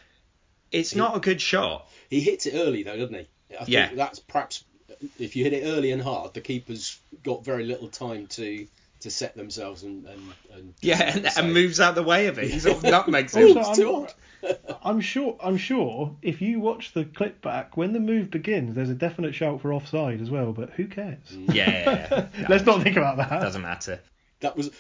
it's not a good shot. He hits it early though, doesn't he? I think that's perhaps. If you hit it early and hard, the keeper's got very little time to set themselves and moves out the way of it. He's sort of nutmegs him. I'm sure if you watch the clip back, when the move begins, there's a definite shout for offside as well, but who cares? Yeah. Let's not think about that. It doesn't matter. That was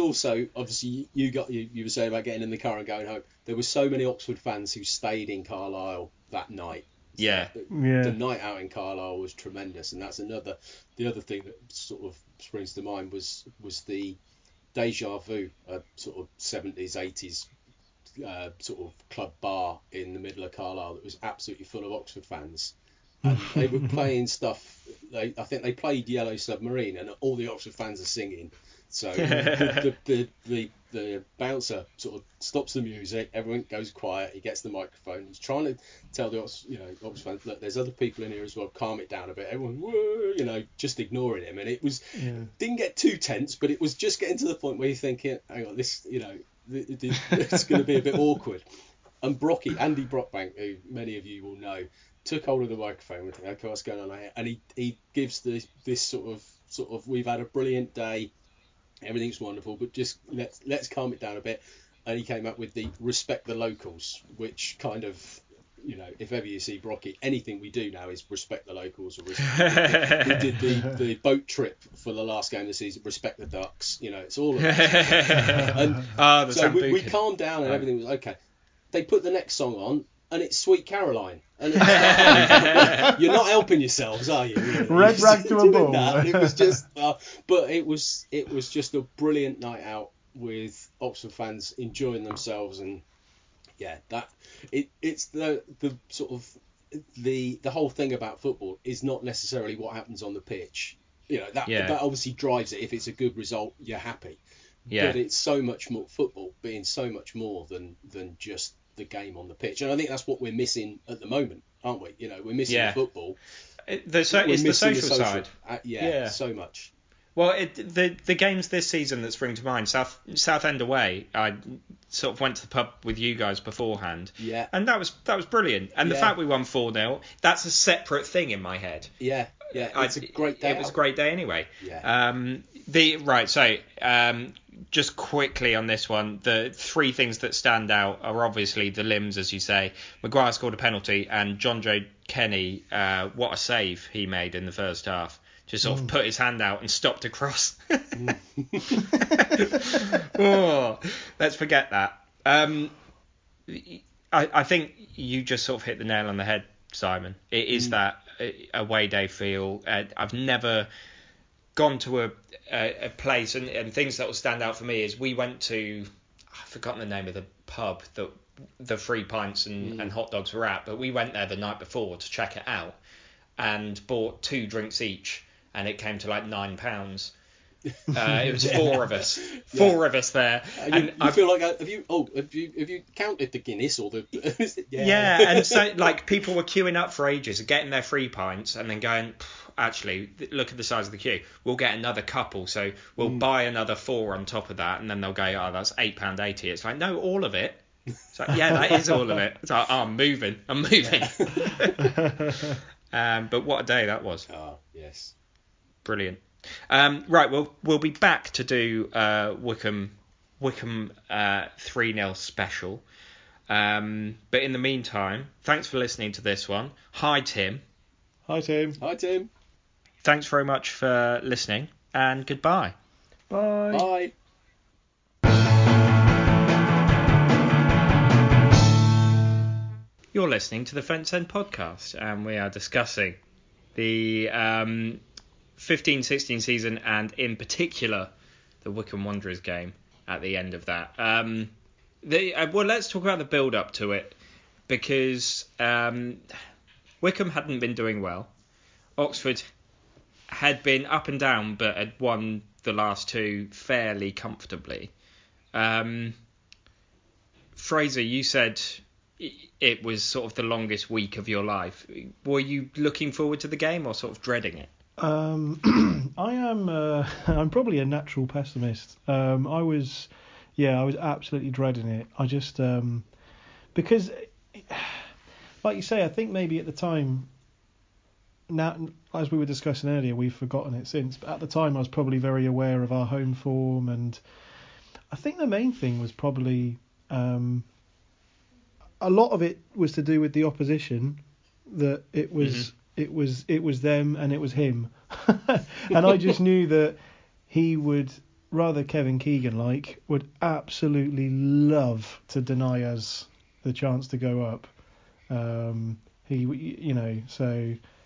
also, obviously, you were saying about getting in the car and going home. There were so many Oxford fans who stayed in Carlisle that night. Yeah. The night out in Carlisle was tremendous, and that's the other thing that sort of springs to mind was the Deja Vu, a sort of 70s, 80s sort of club bar in the middle of Carlisle that was absolutely full of Oxford fans. And they were playing stuff, I think they played Yellow Submarine, and all the Oxford fans are singing. So the bouncer sort of stops the music, everyone goes quiet, he gets the microphone, he's trying to tell the Oxford fans, look, there's other people in here as well, calm it down a bit. Everyone, whoa, just ignoring him. And it was, didn't get too tense, but it was just getting to the point where you're thinking, hang on, this, it's going to be a bit awkward. And Andy Brockbank, who many of you will know, took hold of the microphone with, okay, what's going on here? And he gives this sort of, we've had a brilliant day, everything's wonderful, but just let's calm it down a bit. And he came up with the respect the locals, which kind of, if ever you see Brocky, anything we do now is respect the locals. Or respect we did the boat trip for the last game of the season, respect the ducks. It's all of that. So we calmed down and everything was okay. They put the next song on, and it's Sweet Caroline. And you're not helping yourselves, are you? Red rag to a bull. It was just, but it was just a brilliant night out with Oxford fans enjoying themselves, and it's the sort of the whole thing about football is not necessarily what happens on the pitch. That obviously drives it. If it's a good result, you're happy. Yeah. But it's so much more, football being so much more than just the game on the pitch, and I think that's what we're missing at the moment, aren't we? We're missing football. It's the social side. So much. Well, the games this season that spring to mind, Southend away. I sort of went to the pub with you guys beforehand. Yeah. And that was brilliant. And the fact we won 4-0, that's a separate thing in my head. Yeah. Yeah. It's a great day. It was a great day anyway. Yeah. Just quickly on this one, the three things that stand out are obviously the limbs, as you say. Maguire scored a penalty, and Jonjo Kenny, what a save he made in the first half. Just sort of put his hand out and stopped a cross. Oh, let's forget that. I think you just sort of hit the nail on the head, Simon. It is that away day feel. I've never gone to a place, and things that will stand out for me is we went to, I've forgotten the name of the pub that the free pints and hot dogs were at, but we went there the night before to check it out, and bought two drinks each, and it came to like £9. It was four of us there. And I feel like have you counted the Guinness or the and so like people were queuing up for ages, getting their free pints, and then going, actually, look at the size of the queue. We'll get another couple, so we'll buy another four on top of that, and then they'll go, oh, that's £8.80. It's like, no, all of it. It's like, yeah, that is all of it. It's like, oh, I'm moving. Yeah. But what a day that was. Oh, yes. Brilliant. Right, we'll be back to do Wycombe 3-0 special. But in the meantime, thanks for listening to this one. Hi Tim. Thanks very much for listening, and goodbye. Bye. You're listening to the Fence End Podcast, and we are discussing the 15-16 season, and in particular the Wycombe Wanderers game at the end of that. Well, let's talk about the build-up to it, because Wycombe hadn't been doing well. Oxford had been up and down, but had won the last two fairly comfortably. Fraser, you said it was sort of the longest week of your life. Were you looking forward to the game or sort of dreading it? I'm probably a natural pessimist. I was absolutely dreading it. I just, because like you say, I think maybe at the time, now, as we were discussing earlier, we've forgotten it since, but at the time I was probably very aware of our home form, and I think the main thing was probably, a lot of it was to do with the opposition, that it was, It was them and it was him. And I just knew that he would, rather Kevin Keegan like, would absolutely love to deny us the chance to go up. So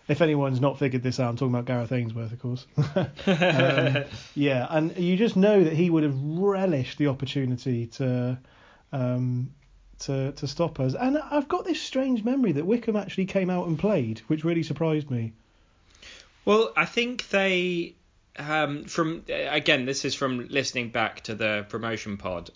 if anyone's not figured this out, I'm talking about Gareth Ainsworth, of course. And you just know that he would have relished the opportunity to stop us. And I've got this strange memory that Wycombe actually came out and played, which really surprised me. Well, I think they this is from listening back to the promotion pod,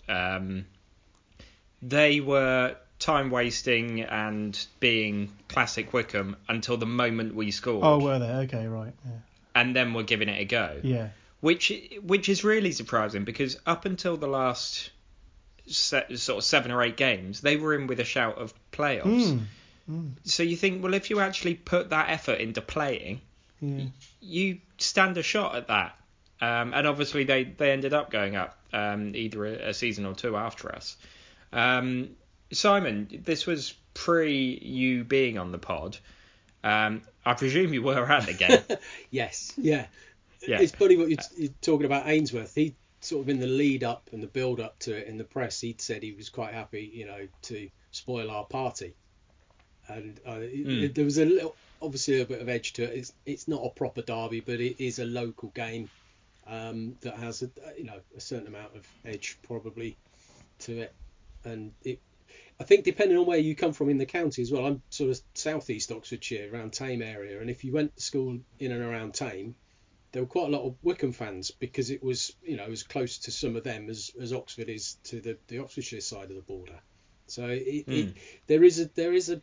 they were time wasting and being classic Wycombe until the moment we scored. Oh, were they? Okay, right. Yeah. And then we're giving it a go. Yeah. Which is really surprising, because up until the last sort of 7 or 8 games, they were in with a shout of playoffs. So you think, well, if you actually put that effort into playing, you stand a shot at that. And obviously they ended up going up either a season or two after us. Simon, this was pre you being on the pod. I presume you were at the game. Yes. Yeah. It's funny what you're talking about Ainsworth. He sort of, in the lead up and the build up to it in the press, he'd said he was quite happy, to spoil our party. And there was obviously a bit of edge to it. It's not a proper derby, but it is a local game that has a certain amount of edge probably to it. And I think depending on where you come from in the county as well, I'm sort of southeast Oxfordshire, around Tame area. And if you went to school in and around Tame, there were quite a lot of Wycombe fans, because it was, as close to some of them as Oxford is to the Oxfordshire side of the border. So there is a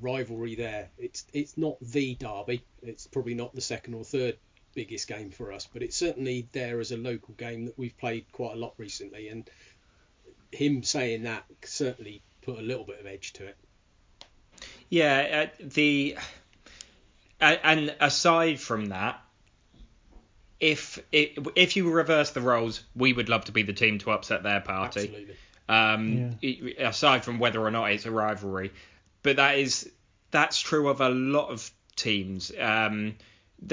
rivalry there. It's not the derby. It's probably not the second or third biggest game for us, but it's certainly there as a local game that we've played quite a lot recently. And him saying that certainly put a little bit of edge to it. Yeah, and aside from that, If you reverse the roles, we would love to be the team to upset their party. Absolutely. Aside from whether or not it's a rivalry, but that's true of a lot of teams. There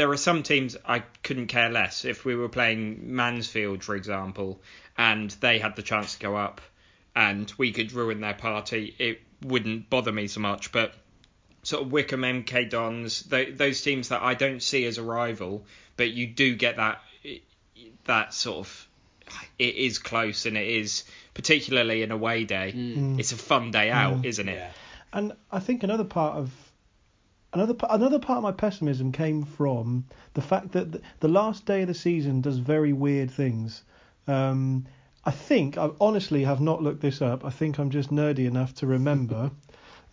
are some teams I couldn't care less. If we were playing Mansfield, for example, and they had the chance to go up, and we could ruin their party, it wouldn't bother me so much. But sort of Wycombe, MK Dons, those teams that I don't see as a rival, but you do get that sort of, it is close, and it is, particularly in a away day, it's a fun day out, isn't it? Yeah. And I think another part of Another part of my pessimism came from the fact that the last day of the season does very weird things. I think, I honestly have not looked this up, I think I'm just nerdy enough to remember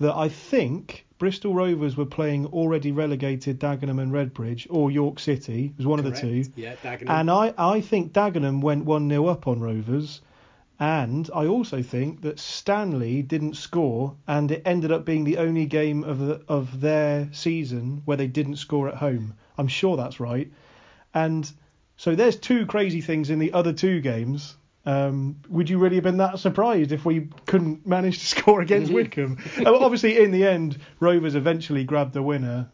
that I think Bristol Rovers were playing already relegated Dagenham and Redbridge, or York City, it was one Correct. Of the two. Yeah, Dagenham. And I think Dagenham went 1-0 up on Rovers, and I also think that Stanley didn't score, and it ended up being the only game of their season where they didn't score at home. I'm sure that's right. And so there's two crazy things in the other two games. Would you really have been that surprised if we couldn't manage to score against Wycombe? Obviously, in the end, Rovers eventually grabbed the winner,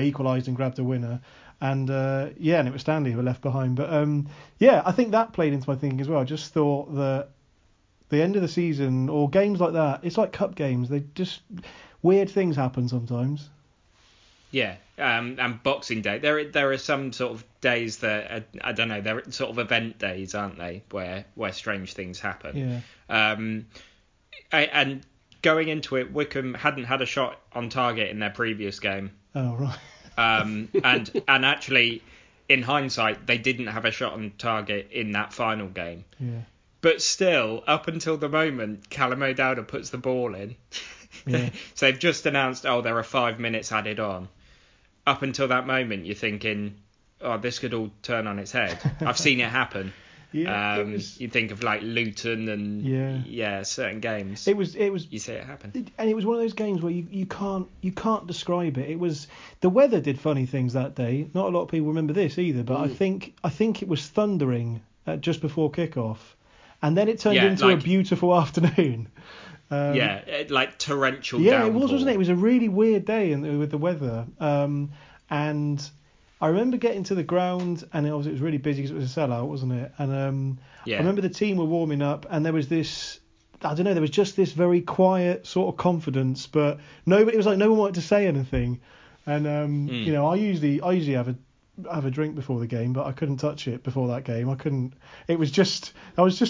equalised and grabbed the winner. And and it was Stanley who were left behind. But I think that played into my thinking as well. I just thought that the end of the season or games like that, it's like cup games. They just weird things happen sometimes. Yeah, and Boxing Day. There are some sort of days that I don't know. They're sort of event days, aren't they? Where strange things happen. Yeah. And going into it, Wycombe hadn't had a shot on target in their previous game. Oh right. And actually, in hindsight, they didn't have a shot on target in that final game. Yeah. But still, up until the moment, Callum O'Dowda puts the ball in. Yeah. So they've just announced, there are 5 minutes added on. Up until that moment, you're thinking, this could all turn on its head. I've seen it happen. Yeah, you think of like Luton and certain games. It was. You see it happen. And it was one of those games where you can't describe it. It was the weather did funny things that day. Not a lot of people remember this either, but I think it was thundering just before kickoff, and then it turned into a beautiful afternoon. Torrential downpour. It was, wasn't it? It was a really weird day with the weather. And I remember getting to the ground, and it was really busy because it was a sellout, wasn't it? And I remember the team were warming up, and there was this, I don't know, there was just this very quiet sort of confidence, but nobody, it was like no one wanted to say anything. And I usually have a drink before the game, but I couldn't touch it before that game. I was just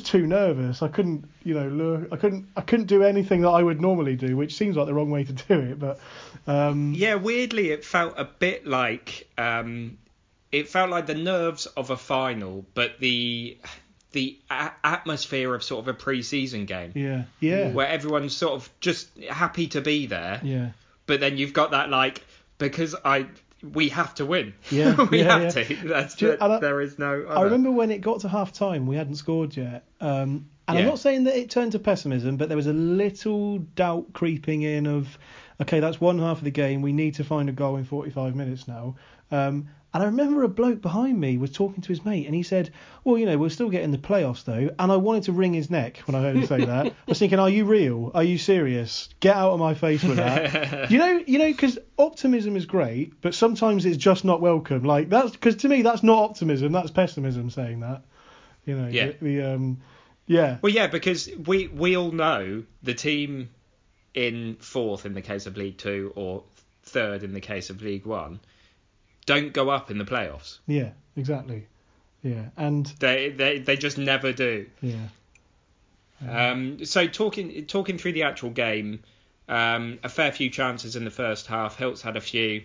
too nervous. I couldn't, look. I couldn't do anything that I would normally do, which seems like the wrong way to do it. But weirdly, it felt a bit like the nerves of a final, but the atmosphere of sort of a pre-season game. Yeah, yeah. Where everyone's sort of just happy to be there. Yeah. But then you've got that we have to win. Yeah, we have to. There is no other. I remember when it got to half time, we hadn't scored yet. I'm not saying that it turned to pessimism, but there was a little doubt creeping in of, okay, that's one half of the game. We need to find a goal in 45 minutes now. And I remember a bloke behind me was talking to his mate, and he said, well, we'll still get in the playoffs, though. And I wanted to wring his neck when I heard him say that. I was thinking, are you real? Are you serious? Get out of my face with that. Because optimism is great, but sometimes it's just not welcome. Because to me, that's not optimism. That's pessimism saying that. Because we all know the team in fourth in the case of League Two or third in the case of League One don't go up in the playoffs. Yeah, exactly. Yeah, and they just never do. Yeah. So talking through the actual game, a fair few chances in the first half. Hiltz had a few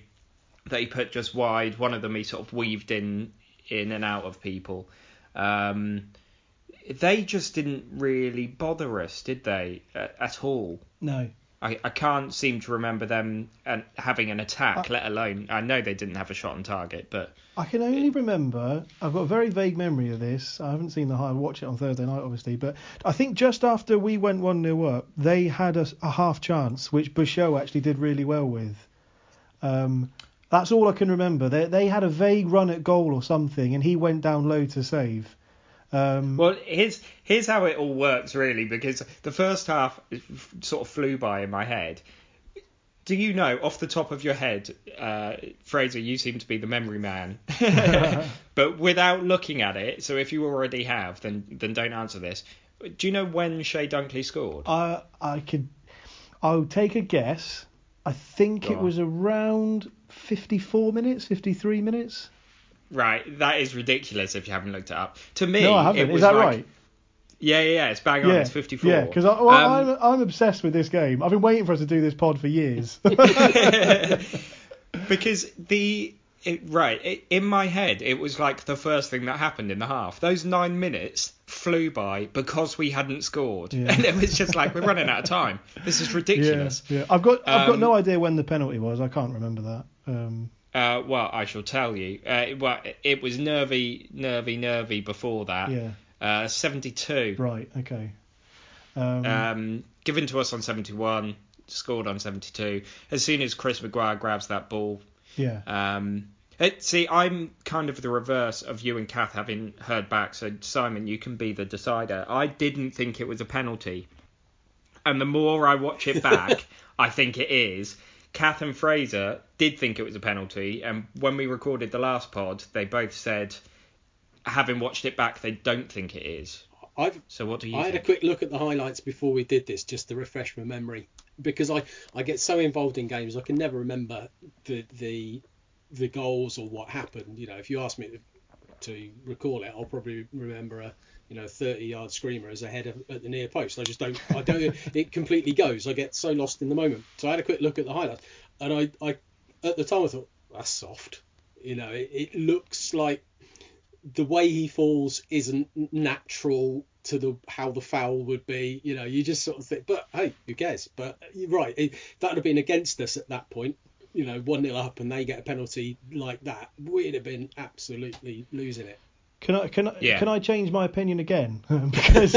that he put just wide. One of them he sort of weaved in and out of people. They just didn't really bother us, did they, at all? No. I can't seem to remember them having an attack, let alone... I know they didn't have a shot on target, but... I can only remember... I've got a very vague memory of this. I haven't seen the highlight. I watched it on Thursday night, obviously. But I think just after we went 1-0 up, they had a half chance, which Bouchot actually did really well with. That's all I can remember. They had a vague run at goal or something, and he went down low to save. Here's how it all works, really, because the first half sort of flew by in my head. Do you know, off the top of your head, Fraser, you seem to be the memory man, but without looking at it, so if you already have, then don't answer this. Do you know when Shay Dunkley scored? I'll take a guess. I think it was around 54 minutes, 53 minutes. Right, that is ridiculous if you haven't looked it up. To me, no, I haven't. It was, is that like, right? Yeah, it's bang on, it's 54. Yeah, because I'm obsessed with this game. I've been waiting for us to do this pod for years. Because in my head, it was like the first thing that happened in the half. Those 9 minutes flew by because we hadn't scored, and it was just like, we're running out of time. This is ridiculous. Yeah. I've got no idea when the penalty was. I can't remember that. Well, I shall tell you. It was nervy before that. Yeah. 72. Right. Okay. Given to us on 71, scored on 72. As soon as Chris Maguire grabs that ball. Yeah. I'm kind of the reverse of you and Kath, having heard back. So, Simon, you can be the decider. I didn't think it was a penalty. And the more I watch it back, I think it is. Kath and Fraser did think it was a penalty. And when we recorded the last pod, they both said, having watched it back, they don't think it is. So what do you think? I had a quick look at the highlights before we did this, just to refresh my memory. Because I get so involved in games, I can never remember the goals or what happened. You know, if you ask me to recall it, I'll probably remember a 30-yard screamer as a header at the near post. I don't. It completely goes. I get so lost in the moment. So I had a quick look at the highlights, and I at the time I thought, that's soft. You know, it looks like the way he falls isn't natural to how the foul would be. You know, you just sort of think, but hey, who cares? But you're right, that would have been against us at that point. 1-0 up and they get a penalty like that, we'd have been absolutely losing it. Can I change my opinion again? Because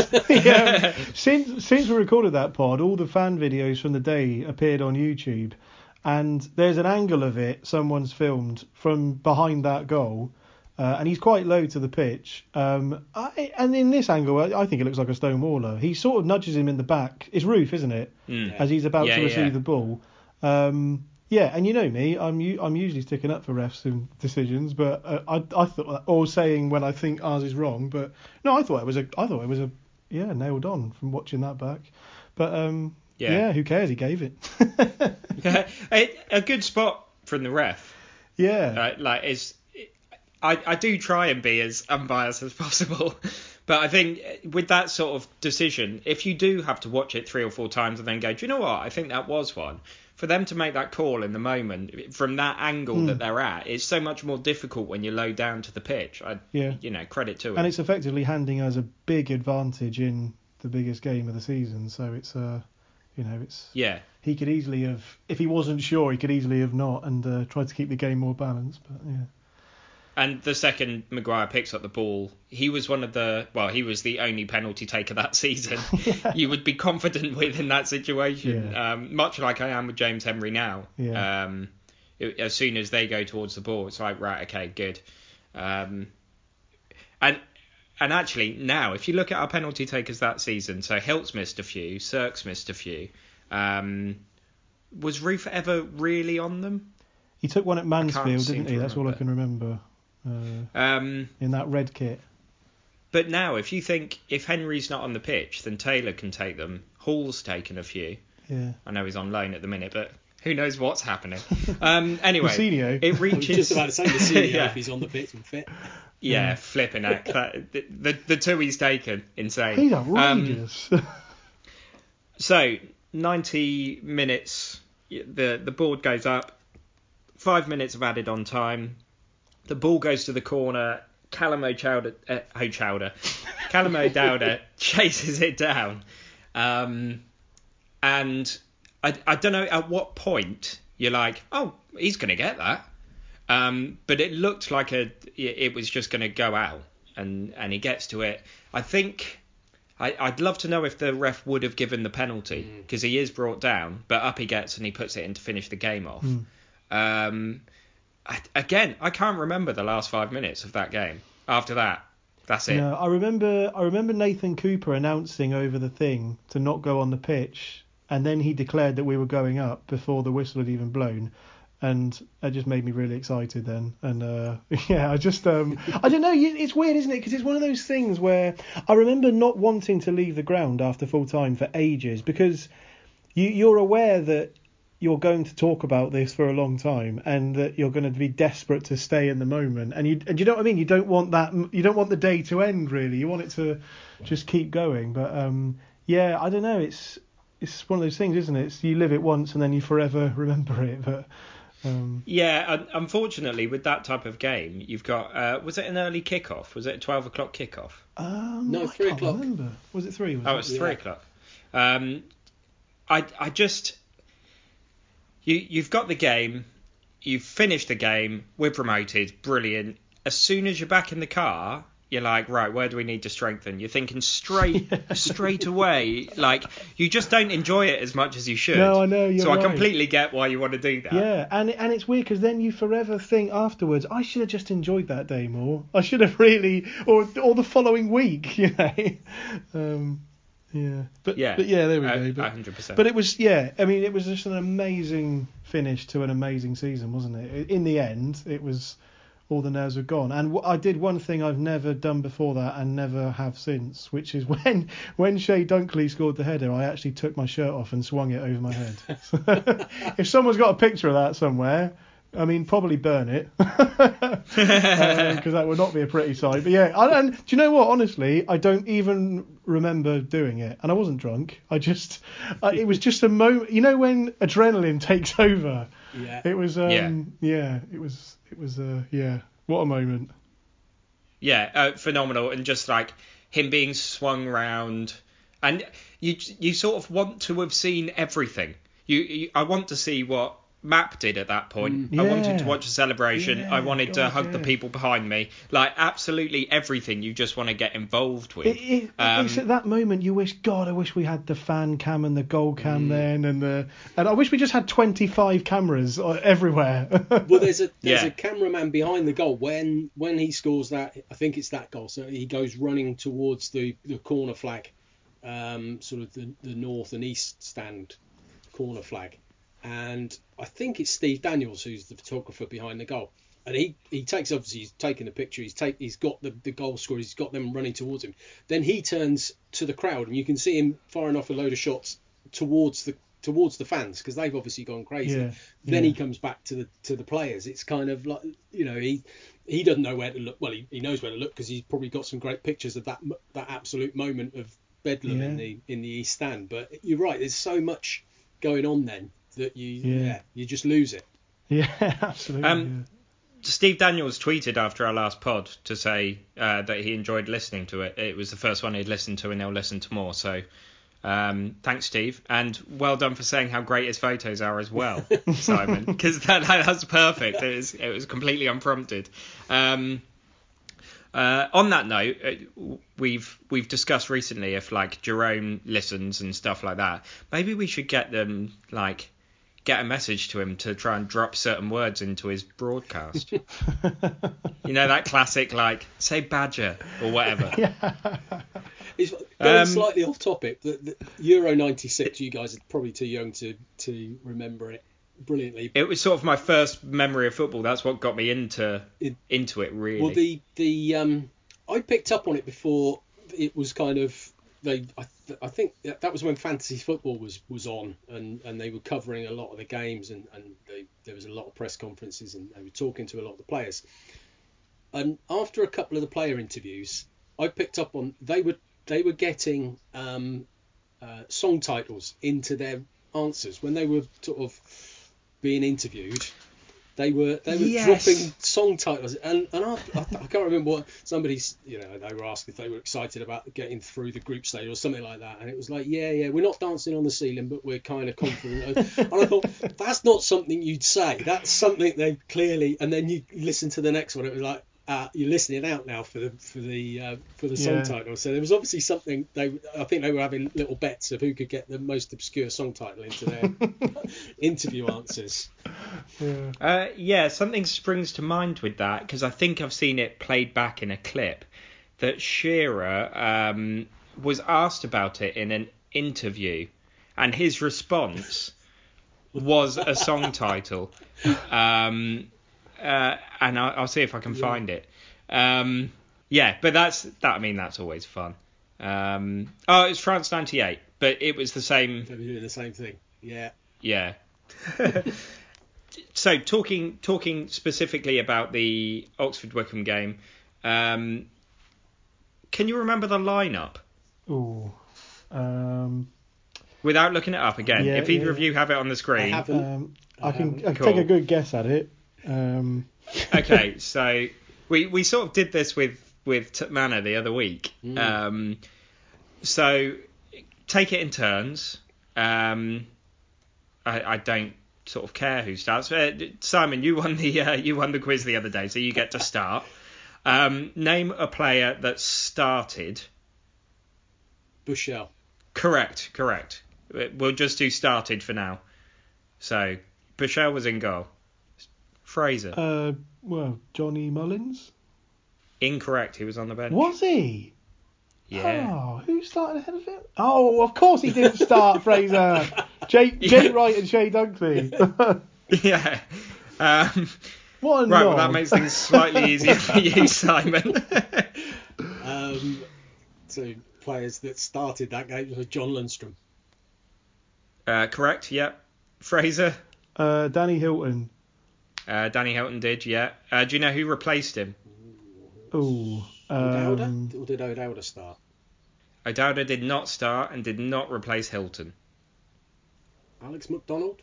since we recorded that pod, all the fan videos from the day appeared on YouTube, and there's an angle of it someone's filmed from behind that goal. And he's quite low to the pitch. And in this angle, I think it looks like a stone waller. He sort of nudges him in the back. It's Roofe, isn't it? Mm. As he's about to receive the ball. And you know me, I'm usually sticking up for refs and decisions, but I thought, or saying when I think ours is wrong. But no, I thought it was a nailed on from watching that back. But who cares? He gave it. A good spot from the ref. Yeah, I do try and be as unbiased as possible, but I think with that sort of decision, if you do have to watch it 3 or 4 times and then go, do you know what, I think that was one, for them to make that call in the moment from that angle that they're at, it's so much more difficult when you're low down to the pitch. Credit to it. And it's effectively handing us a big advantage in the biggest game of the season, so it's he could easily have, if he wasn't sure, he could easily have not and tried to keep the game more balanced, but yeah. And the second Maguire picks up the ball, he was he was the only penalty taker that season you would be confident with in that situation, much like I am with James Henry now. Yeah. As soon as they go towards the ball, it's like, right, okay, good. And actually now, if you look at our penalty takers that season, so Hiltz missed a few, Sercombe missed a few. Was Roofe ever really on them? He took one at Mansfield, didn't he? That's all I can remember. In that red kit. But now, if you think, if Henry's not on the pitch, then Taylor can take them. Hall's taken a few. Yeah. I know he's on loan at the minute, but who knows what's happening. Anyway, it reaches. I was just about to say Lucinio if he's on the pitch and fit. Yeah, flipping act. The two he's taken, insane. He's outrageous. So 90 minutes. The board goes up. 5 minutes of added on time. The ball goes to the corner. Callum O'Dowda chases it down. And I don't know at what point you're like, oh, he's going to get that. But it looked like it was just going to go out. And he gets to it. I think I'd love to know if the ref would have given the penalty, because he is brought down. But up he gets and he puts it in to finish the game off. I can't remember the last 5 minutes of that game. After that, that's it. No, I remember Nathan Cooper announcing over the thing to not go on the pitch, and then he declared that we were going up before the whistle had even blown, and it just made me really excited then. And I just I don't know. It's weird, isn't it? Because it's one of those things where I remember not wanting to leave the ground after full time for ages, because you're aware that you're going to talk about this for a long time, and that you're going to be desperate to stay in the moment. And you know what I mean? You don't want that. You don't want the day to end, really. You want it to just keep going. But I don't know. It's one of those things, isn't it? You live it once and then you forever remember it. But Yeah, unfortunately, with that type of game, you've got... was it an early kickoff? Was it a 12 o'clock kickoff? No, 3 o'clock. I can't remember. Was it 3? Oh, it was 3 o'clock. I just... You've got the game. You've finished the game. We're promoted. Brilliant. As soon as you're back in the car... You're like, right, where do we need to strengthen? You're thinking straight away. Like, you just don't enjoy it as much as you should. No, I know. You're right. I completely get why you want to do that. Yeah, and it's weird because then you forever think afterwards, I should have just enjoyed that day more. I should have really, or the following week, you know. Yeah. But yeah, there we go. But, 100%. But it was, I mean, it was just an amazing finish to an amazing season, wasn't it? In the end, it was... all the nerves were gone. And I did one thing I've never done before that and never have since, which is when Shay Dunkley scored the header, I actually took my shirt off and swung it over my head. So, if someone's got a picture of that somewhere, I mean, probably burn it. Because that would not be a pretty sight. But yeah, and do you know what? Honestly, I don't even remember doing it. And I wasn't drunk. I just, it was just a moment. You know when adrenaline takes over? Yeah. It was, It was what a moment. Yeah, phenomenal. And just like him being swung round, and you sort of want to have seen everything. I want to see what Map did at that point. I wanted to watch a celebration. I wanted to hug the people behind me. Like, absolutely everything you just want to get involved with. It's at that moment you wish, God, I wish we had the fan cam and the goal cam then, and I wish we just had 25 cameras everywhere. Well, there's a cameraman behind the goal when he scores that. I think it's that goal. So he goes running towards the corner flag, sort of the north and east stand corner flag. And I think it's Steve Daniels who's the photographer behind the goal, and he takes, obviously he's taking the picture, he's got the goal scorer, he's got them running towards him. Then he turns to the crowd, and you can see him firing off a load of shots towards the fans because they've obviously gone crazy. Then he comes back to the players. It's kind of like, you know, he doesn't know where to look. Well, he knows where to look because he's probably got some great pictures of that absolute moment of bedlam in the East Stand. But you're right, there's so much going on then. That you just lose it. Yeah, absolutely. Steve Daniels tweeted after our last pod to say that he enjoyed listening to it. It was the first one he'd listened to, and he'll listen to more. So thanks, Steve, and well done for saying how great his photos are as well, Simon. Because that's perfect. It was completely unprompted. On that note, we've discussed recently if like Jerome listens and stuff like that. Maybe we should get them like. Get a message to him to try and drop certain words into his broadcast. You know, that classic, like, say badger or whatever. It's going slightly off topic. The Euro 96, you guys are probably too young to remember it brilliantly. It was sort of my first memory of football. That's what got me into it, really. Well, I picked up on it before it was kind of... I think that was when fantasy football was on, and they were covering a lot of the games, and there was a lot of press conferences, and they were talking to a lot of the players. And after a couple of the player interviews, I picked up on they were getting song titles into their answers when they were sort of being interviewed. They were dropping song titles, and I can't remember what somebody's, you know, they were asked if they were excited about getting through the group stage or something like that, and it was like, we're not dancing on the ceiling, but we're kind of confident. And I thought, that's not something you'd say. That's something they clearly. And then you listen to the next one, it was like, you're listening out now for the song title. So there was obviously something I think they were having little bets of who could get the most obscure song title into their interview answers. Something springs to mind with that because I think I've seen it played back in a clip that Shearer was asked about it in an interview, and his response was a song title. And I'll see if I can find it. But that's always fun. It was France 98, but it was the same. They were doing the same thing. Yeah. So talking specifically about the Oxford-Wycombe game, can you remember the lineup? Ooh. Without looking it up again, if either of you have it on the screen. I haven't. I can take a good guess at it. Okay, so we sort of did this with Tutmana the other week. So take it in turns. I don't sort of care who starts. Simon, you won the quiz the other day, so you get to start. Name a player that started. Bushell. Correct. We'll just do started for now. So Bushell was in goal. Fraser. Johnny Mullins. Incorrect. He was on the bench. Was he? Yeah. Oh, who started ahead of him? Oh, of course he didn't start, Fraser. Jake Wright and Shay Dunkley. Yeah. Well, that makes things slightly easier for you, Simon. So players that started that game was John Lundstram. Correct. Yeah. Fraser. Danny Hilton. Danny Hilton did. Yeah. Do you know who replaced him? Oh. O'Dowda? Or did O'Dowda start? O'Dowda did not start and did not replace Hilton. Alex McDonald?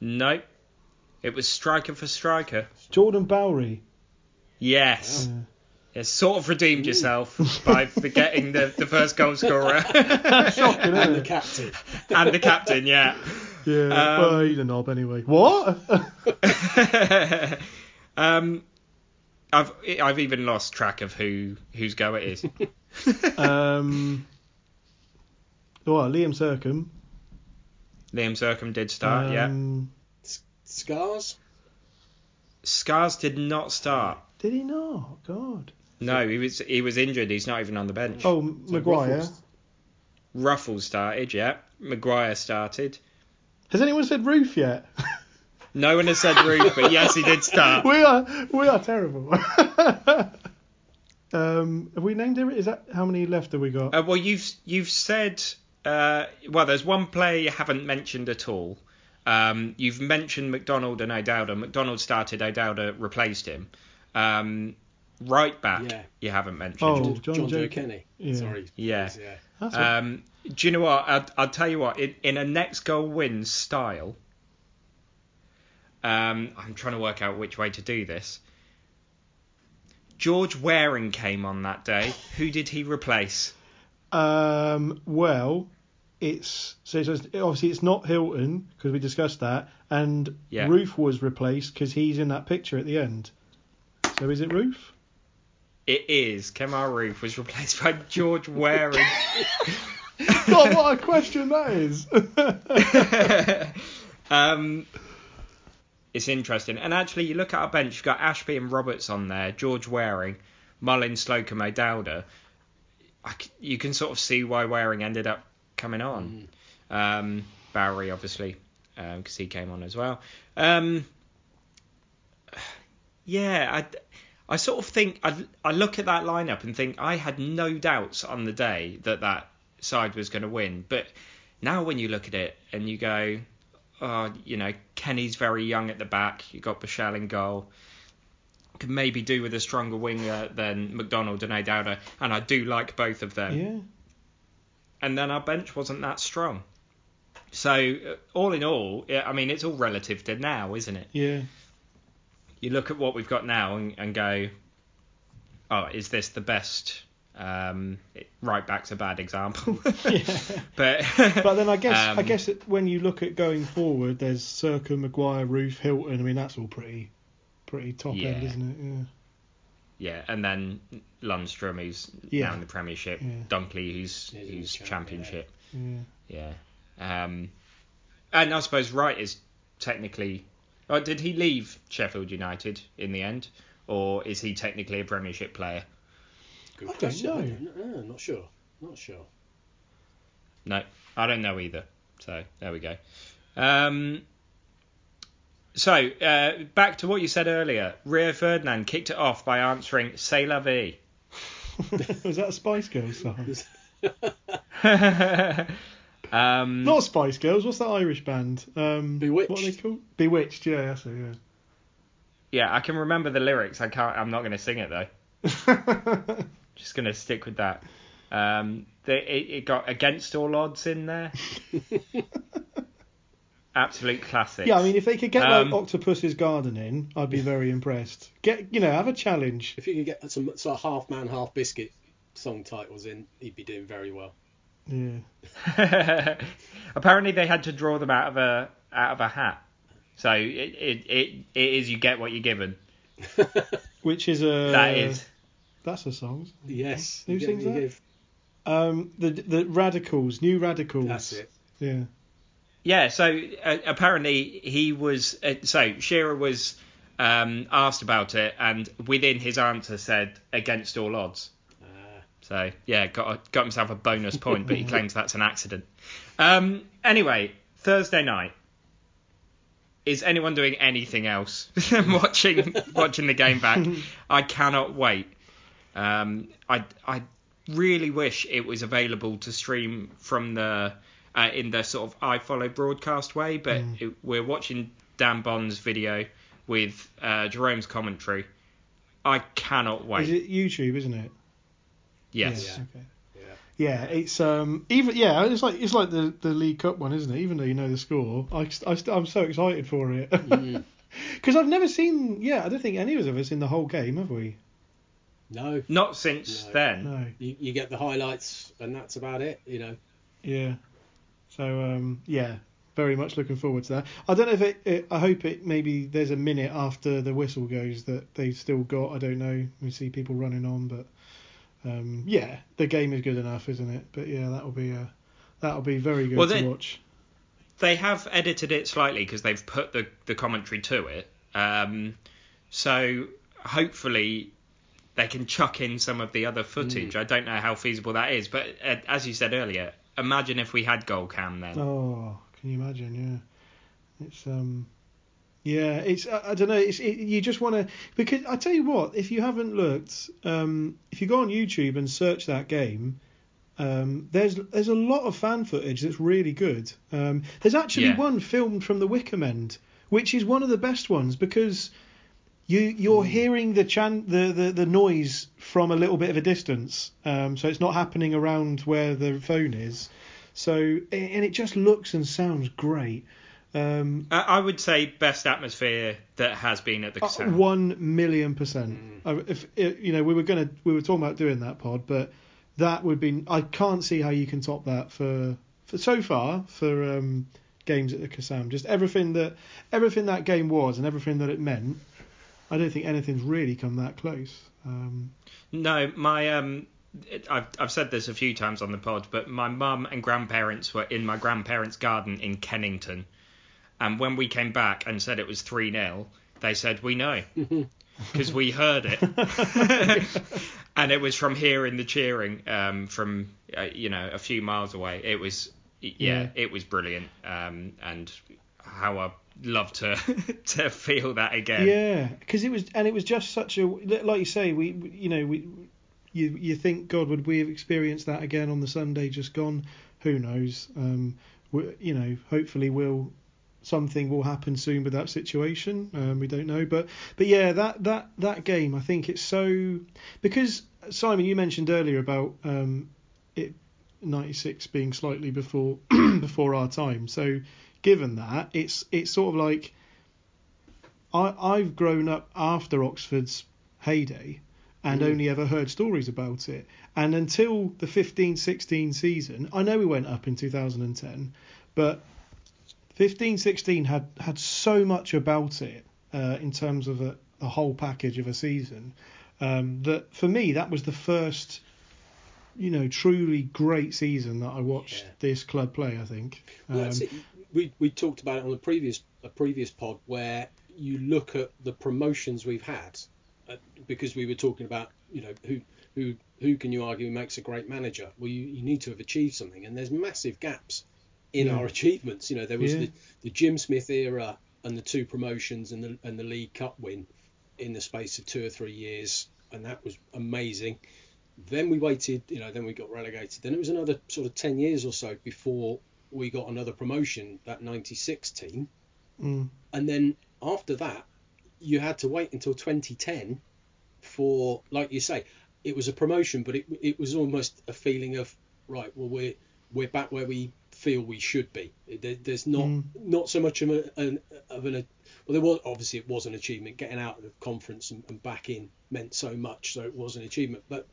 Nope. It was striker for striker. Jordan Bowery? Yes. Yeah. You sort of redeemed yourself by forgetting the first goal scorer. Shocking, and the captain. And the captain, yeah. Yeah, well, he's a knob anyway. What? I've even lost track of whose go it is. Liam Sercombe. Liam Sercombe did start, yeah. Scars did not start. Did he not? God. No, he was injured. He's not even on the bench. Oh, so Maguire. Ruffles started, yeah. Maguire started. Has anyone said Roofe yet? No one has said Roofe, but yes, he did start. We are terrible. Have we named him? Is that how many left have we got? Well, you've said. There's one player you haven't mentioned at all. You've mentioned McDonald and O'Dowda. McDonald started, O'Dowda replaced him. Right back, you haven't mentioned. Oh, Jonjo Kenny. Yeah. Sorry. Yeah. That's right. Do you know what? I'll tell you what. In a next goal win style. I'm trying to work out which way to do this. George Waring came on that day. Who did he replace? Obviously it's not Hilton because we discussed that, and Roofe was replaced because he's in that picture at the end. So is it Roofe? It is. Kemar Roofe was replaced by George Waring. God, what a question that is. It's interesting. And actually, you look at our bench, you've got Ashby and Roberts on there, George Waring, Mullins, Slocombe, O'Dowda. You can sort of see why Waring ended up coming on. Bowery, obviously, because he came on as well. I sort of think, I look at that lineup and think, I had no doubts on the day that side was going to win. But now when you look at it and you go... Kenny's very young at the back. You've got Bushell in goal. Could maybe do with a stronger winger than McDonald and O'Dowda. And I do like both of them. Yeah. And then our bench wasn't that strong. So, all in all, it's all relative to now, isn't it? Yeah. You look at what we've got now and go, is this the best... right back's a bad example. But then I guess when you look at going forward, there's Sercombe, Maguire, Roofe, Hilton. That's all pretty top end, isn't it? Yeah. Yeah, and then Lundstram, who's now in the Premiership, Dunkley, who's Championship. Yeah. And I suppose Wright is technically. Oh, did he leave Sheffield United in the end, or is he technically a Premiership player? I don't know. Not sure. No, I don't know either. So there we go. Back to what you said earlier. Rio Ferdinand kicked it off by answering "C'est la vie." Was that a Spice Girls song? Not Spice Girls. What's that Irish band? Bewitched. What are they called? Bewitched. Yeah, that's it. Yeah. Yeah, I can remember the lyrics. I'm not going to sing it though. Just gonna stick with that. It got against all odds in there. Absolute classics. Yeah, I mean, if they could get like Octopus's Garden in, I'd be very impressed. Get, you know, have a challenge. If you can get some sort of half man, half biscuit song titles in, he'd be doing very well. Yeah. Apparently, they had to draw them out of a hat. So it is, you get what you're given. Which is a that's a song. Yes. Who sings that? The Radicals, New Radicals. That's it. Yeah. Yeah. So apparently he was. So Shearer was asked about it, and within his answer said against all odds. So yeah, got himself a bonus point, but he claims that's an accident. Anyway, Thursday night. Is anyone doing anything else than watching the game back? I cannot wait. I really wish it was available to stream from the in the sort of iFollow broadcast way, but we're watching Dan Bond's video with Jerome's commentary. I cannot wait. Is it YouTube, isn't it? Yes. Yeah. Okay. Yeah, it's even it's like the League Cup one, isn't it? Even though you know the score, I'm so excited for it because I've never seen. Yeah, I don't think any of us in the whole game, have we? No, not since then. No, you get the highlights and that's about it, you know. Yeah. So very much looking forward to that. I don't know if I hope it maybe there's a minute after the whistle goes that they've still got. I don't know. We see people running on, but. The game is good enough, isn't it? But yeah, that'll be very good to watch. They have edited it slightly because they've put the commentary to it. So hopefully they can chuck in some of the other footage. I don't know how feasible that is, but as you said earlier, imagine if we had goal cam then. Oh, can you imagine? Yeah, it's it's I don't know. You just want to, because I tell you what, if you haven't looked, if you go on YouTube and search that game, there's a lot of fan footage that's really good. There's actually one filmed from the Wickham end, which is one of the best ones because you're hearing the noise from a little bit of a distance, so it's not happening around where the phone is. So and it just looks and sounds great. I would say best atmosphere that has been at the Casino. 1,000,000%. We were talking about doing that pod, but that would be. I can't see how you can top that for so far for games at the Casino. Just everything that game was and everything that it meant. I don't think anything's really come that close. No, my I've said this a few times on the pod, but my mum and grandparents were in my grandparents' garden in Kennington. And when we came back and said it was 3-0, they said, we know, because we heard it. And it was from hearing the cheering from, a few miles away. It was, it was brilliant. And how I love to feel that again. Yeah, because it was just such a, like you say, you think, God, would we have experienced that again on the Sunday just gone? Who knows? Hopefully we'll. Something will happen soon with that situation. We don't know, but yeah, that game. I think it's so because Simon, you mentioned earlier about it 96 being slightly before our time. So given that, it's sort of like I've grown up after Oxford's heyday and only ever heard stories about it. And until the 15-16 season, I know we went up in 2010, but 15-16 had so much about it in terms of the whole package of a season that for me that was the first truly great season that I watched this club play, I think. That's it. We talked about it on a previous pod where you look at the promotions we've had because we were talking about who can you argue makes a great manager. Well, you need to have achieved something, and there's massive gaps in our achievements. There was the Jim Smith era and the two promotions and the League Cup win in the space of 2 or 3 years, and that was amazing. Then we waited, then we got relegated. Then it was another sort of 10 years or so before we got another promotion, that 96 team. And then after that, you had to wait until 2010 for, like you say, it was a promotion, but it was almost a feeling of, right, well, we're back where we feel we should be. There's not so much of an well, there was obviously, it was an achievement. Getting out of the conference and back in meant so much, so it was an achievement. But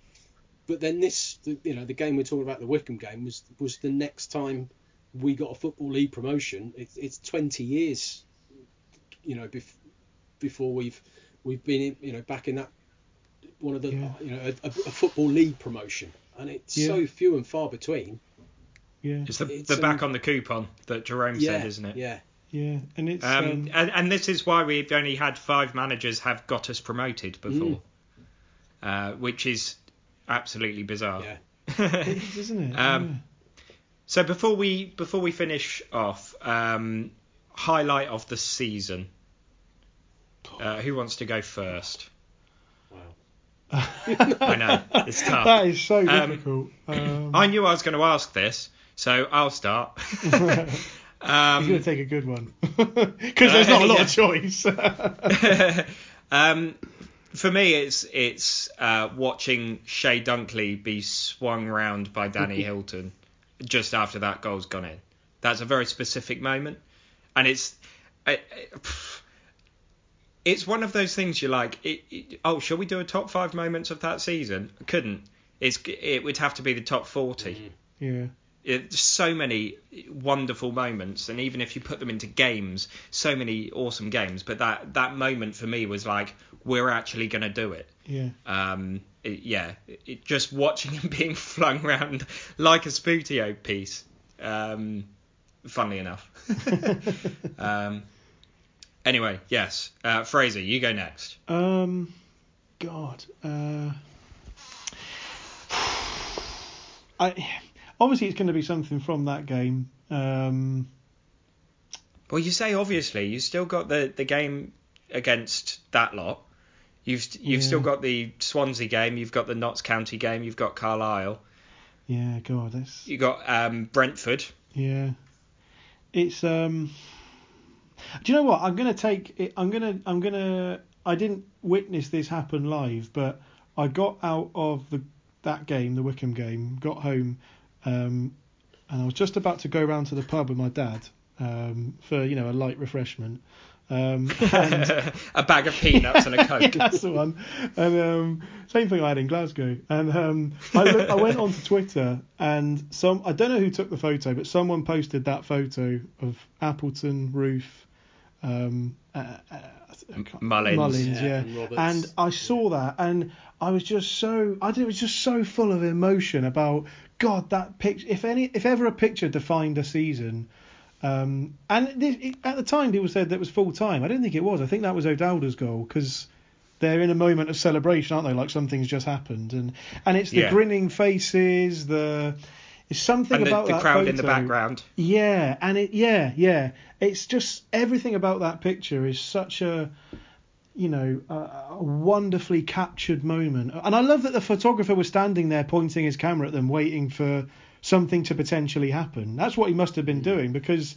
then this, the game we're talking about, the Wycombe game, was the next time we got a Football League promotion. It's 20 years, before we've been in, back in that one of the a Football League promotion, and it's so few and far between. Yeah, it's the back on the coupon that Jerome said, isn't it? Yeah, yeah, and it's and this is why we've only had 5 managers have got us promoted before, which is absolutely bizarre. Yeah, it is, isn't it? So before we finish off, highlight of the season. Who wants to go first? Wow. I know, it's tough. That is so difficult. I knew I was going to ask this, so I'll start. He's going to take a good one because there's not a lot of choice. For me, it's watching Shay Dunkley be swung round by Danny Hilton just after that goal's gone in. That's a very specific moment, and it's one of those things you're like, shall we do a top 5 moments of that season? I couldn't. It would have to be the top 40. Yeah. So many wonderful moments, and even if you put them into games, so many awesome games. But that moment for me was like, we're actually going to do it. Yeah. Just watching him being flung around like a Sputio piece, funnily enough. Anyway, yes. Fraser, you go next. Obviously, it's going to be something from that game. Well, you say obviously. You still got the game against that lot. You've still got the Swansea game. You've got the Notts County game. You've got Carlisle. Yeah, God, that's... You got Brentford. Yeah, it's Do you know what? I'm gonna take it. I didn't witness this happen live, but I got out of that game, the Wycombe game, got home, and I was just about to go round to the pub with my dad for a light refreshment, and a bag of peanuts and a Coke. That's the one. And same thing I had in Glasgow. And I went onto Twitter, and I don't know who took the photo, but someone posted that photo of Appleton, Roofe, Mullins, and I saw that, and I was just so full of emotion about God, that picture. If ever a picture defined a season, and at the time people said that was full time. I don't think it was. I think that was O'Dowda's goal, because they're in a moment of celebration, aren't they? Like something's just happened, and it's the grinning faces, It's something and about the that crowd photo. In the background. Yeah, and it's just everything about that picture is such a wonderfully captured moment. And I love that the photographer was standing there pointing his camera at them, waiting for something to potentially happen. That's what he must have been doing, because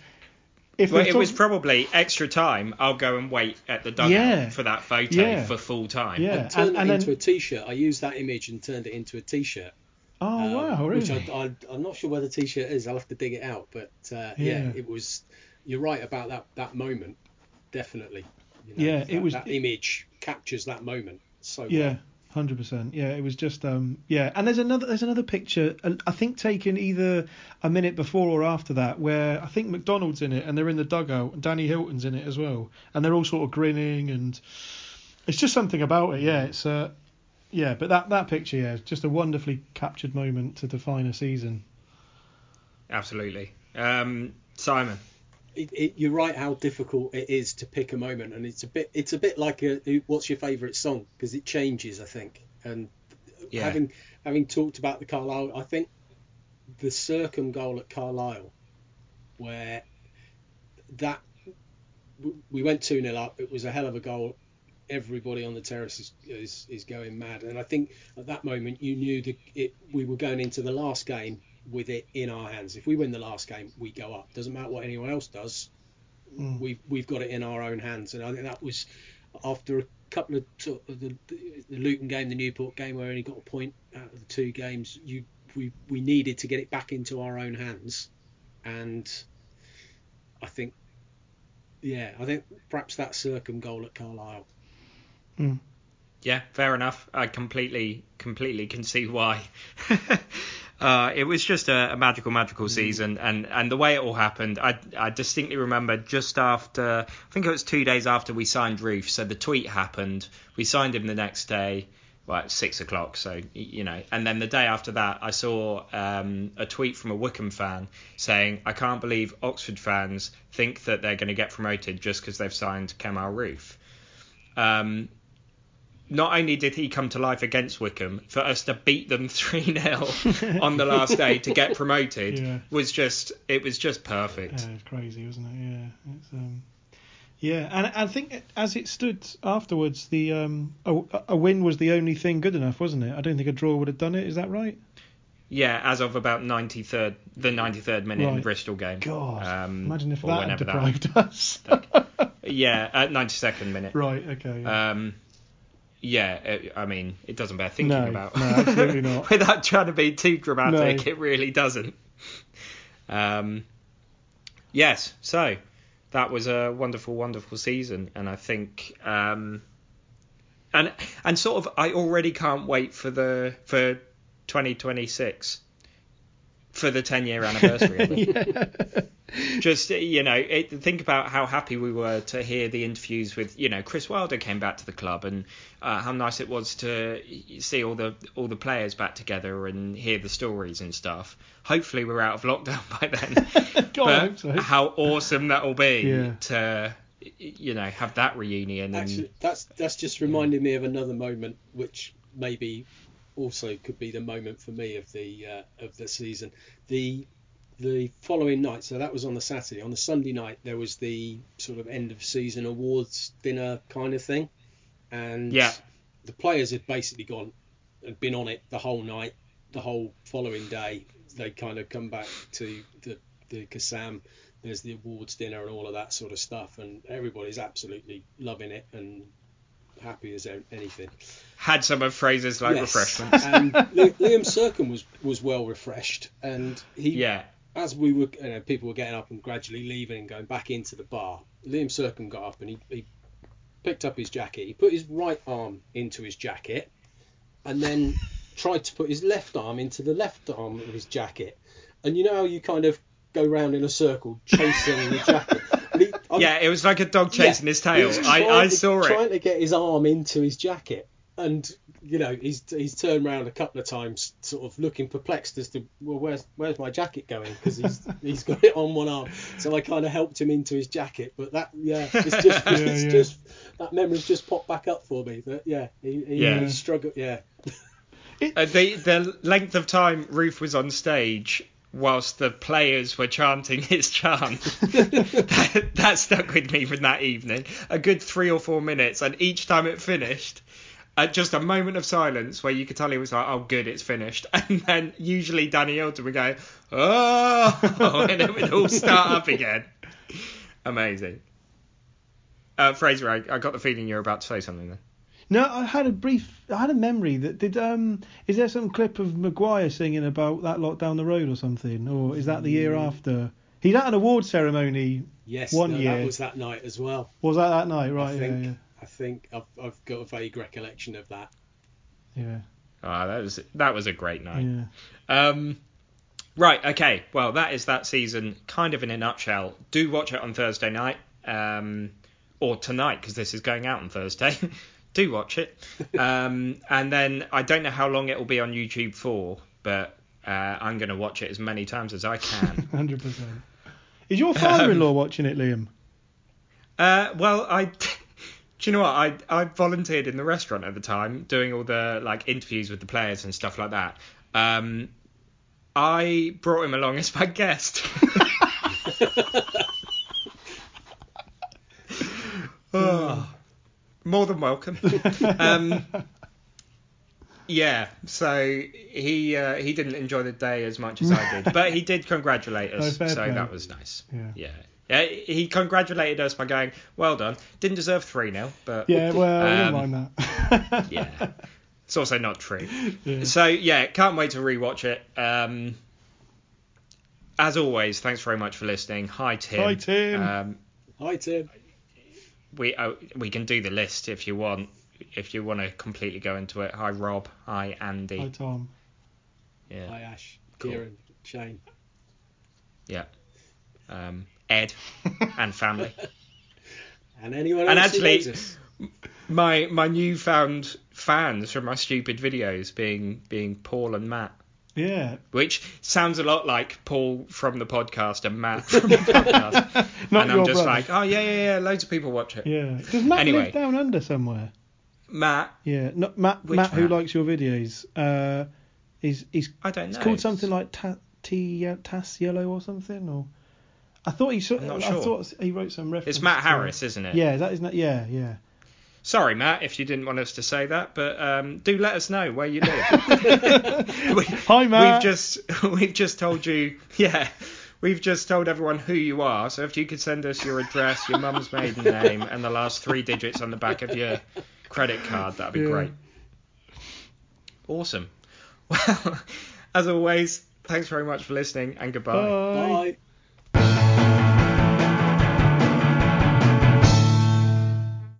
it was probably extra time. I'll go and wait at the dugout for that photo for full time. Yeah, and turned it into a T-shirt. I used that image and turned it into a T-shirt. Oh, wow, really? Which I'm not sure where the T-shirt is. I'll have to dig it out. But, it was... You're right about that moment, definitely. It was... That image captures that moment so well. 100%. Yeah, it was just... And there's another picture, I think taken either a minute before or after that, where I think McDonald's in it, and they're in the dugout, and Danny Hilton's in it as well. And they're all sort of grinning, and... It's just something about it, It's... but that picture, is just a wonderfully captured moment to define a season. Absolutely. Simon, you're right. How difficult it is to pick a moment, and it's a bit like what's your favourite song, because it changes, I think. And having talked about the Carlisle, I think the Sercombe goal at Carlisle, where that we went 2-0 up, it was a hell of a goal. Everybody on the terrace is going mad, and I think at that moment you knew we were going into the last game with it in our hands. If we win the last game, we go up. Doesn't matter what anyone else does. We've got it in our own hands, and I think that was after a couple of the Luton game, the Newport game, where we only got a point out of the 2 games. We needed to get it back into our own hands, And I think perhaps that Sercombe goal at Carlisle. Mm. Yeah, fair enough. I completely can see why. It was just a magical season, and the way it all happened, I distinctly remember just after, I think it was 2 days after we signed Roofe, so the tweet happened, we signed him the next day, well, at 6 o'clock, so, you know, and then the day after that, I saw a tweet from a Wycombe fan saying, I can't believe Oxford fans think that they're going to get promoted just because they've signed Kemar Roofe. Not only did he come to life against Wycombe, for us to beat them 3-0 on the last day to get promoted was just perfect. It was crazy, wasn't it? Yeah. It's, and I think as it stood afterwards, the a win was the only thing good enough, wasn't it? I don't think a draw would have done it. Is that right? Yeah, as of about the 93rd minute in the Bristol game. God, imagine if that had deprived us. Yeah, at 92nd minute. Right. Okay. Yeah. I mean, it doesn't bear thinking about. No, absolutely not. Without trying to be too dramatic, it really doesn't. Yes, so that was a wonderful, wonderful season, and I think, and sort of, I already can't wait for 2026 for the 10-year anniversary of it. Yeah. Just, you know, think about how happy we were to hear the interviews with, you know, Chris Wilder came back to the club, and how nice it was to see all the players back together and hear the stories and stuff. Hopefully we're out of lockdown by then. God, I hope so. How awesome that will be to, you know, have that reunion. Actually, and that's just reminded me of another moment, which maybe also could be the moment for me of the season. The following night, so that was on the Saturday. On the Sunday night, there was the sort of end of season awards dinner kind of thing, and the players had basically gone and been on it the whole night, the whole following day. They kind of come back to the Kassam. There's the awards dinner and all of that sort of stuff, and everybody's absolutely loving it and happy as anything. Had some of Fraser's refreshments. And Liam Sercombe was well refreshed, and he. Yeah. As we were, you know, people were getting up and gradually leaving and going back into the bar, Liam Sercombe got up and he picked up his jacket. He put his right arm into his jacket and then tried to put his left arm into the left arm of his jacket. And you know how you kind of go round in a circle chasing the jacket? It was like a dog chasing his tail. I saw it. Trying to get his arm into his jacket. And, you know, he's turned round a couple of times, sort of looking perplexed as to, well, where's my jacket going? Because he's got it on one arm. So I kind of helped him into his jacket. But that, it's just that memory's just popped back up for me. That he struggled. Yeah. The length of time Roofe was on stage whilst the players were chanting his chant, that stuck with me from that evening. A good 3 or 4 minutes, and each time it finished. Just a moment of silence where you could tell he was like, oh, good, it's finished. And then usually Danny Hilton would go, oh, and it would all start up again. Amazing. Fraser, I got the feeling you were about to say something there. No, I had a memory that is there some clip of Maguire singing about that lot down the road or something? Or is that the year after? He's at an award ceremony year. That was that night as well. Was that night? Right, I think I've got a vague recollection of that. Yeah. Ah, that was a great night. Yeah. Right. Okay. Well, that is that season, kind of in a nutshell. Do watch it on Thursday night, or tonight, because this is going out on Thursday. Do watch it. And then I don't know how long it will be on YouTube for, but I'm going to watch it as many times as I can. 100%. Is your father-in-law watching it, Liam? Do you know what? I volunteered in the restaurant at the time, doing all the interviews with the players and stuff like that. I brought him along as my guest. Oh, more than welcome. So he didn't enjoy the day as much as I did, but he did congratulate us, that was nice. Yeah. Yeah, he congratulated us by going, well done. Didn't deserve 3-0, but... Yeah, well, I don't mind that. Yeah. It's also not true. Yeah. So, can't wait to rewatch it. As always, thanks very much for listening. Hi, Tim. Hi, Tim. Hi, Tim. We can do the list if you want. If you want to completely go into it. Hi, Rob. Hi, Andy. Hi, Tom. Yeah. Hi, Ash. Cool. Kieran. Shane. Yeah. Ed and family. And anyone else. And actually, my newfound fans from my stupid videos being Paul and Matt. Yeah. Which sounds a lot like Paul from the podcast and Matt from the podcast. And I'm just brother. Like, oh, yeah, loads of people watch it. Yeah. Does Matt live down under somewhere? Matt? Yeah. No, Matt who likes your videos. He's I don't know. It's called something like Tass Yellow or something, or... I thought he wrote some reference. It's Matt Harris, isn't it? Yeah, that isn't. Yeah. Sorry, Matt, if you didn't want us to say that, but do let us know where you live. Hi, Matt. We've just told you. Yeah, we've just told everyone who you are. So if you could send us your address, your mum's maiden name, and the last 3 digits on the back of your credit card, that'd be great. Awesome. Well, as always, thanks very much for listening, and goodbye. Bye.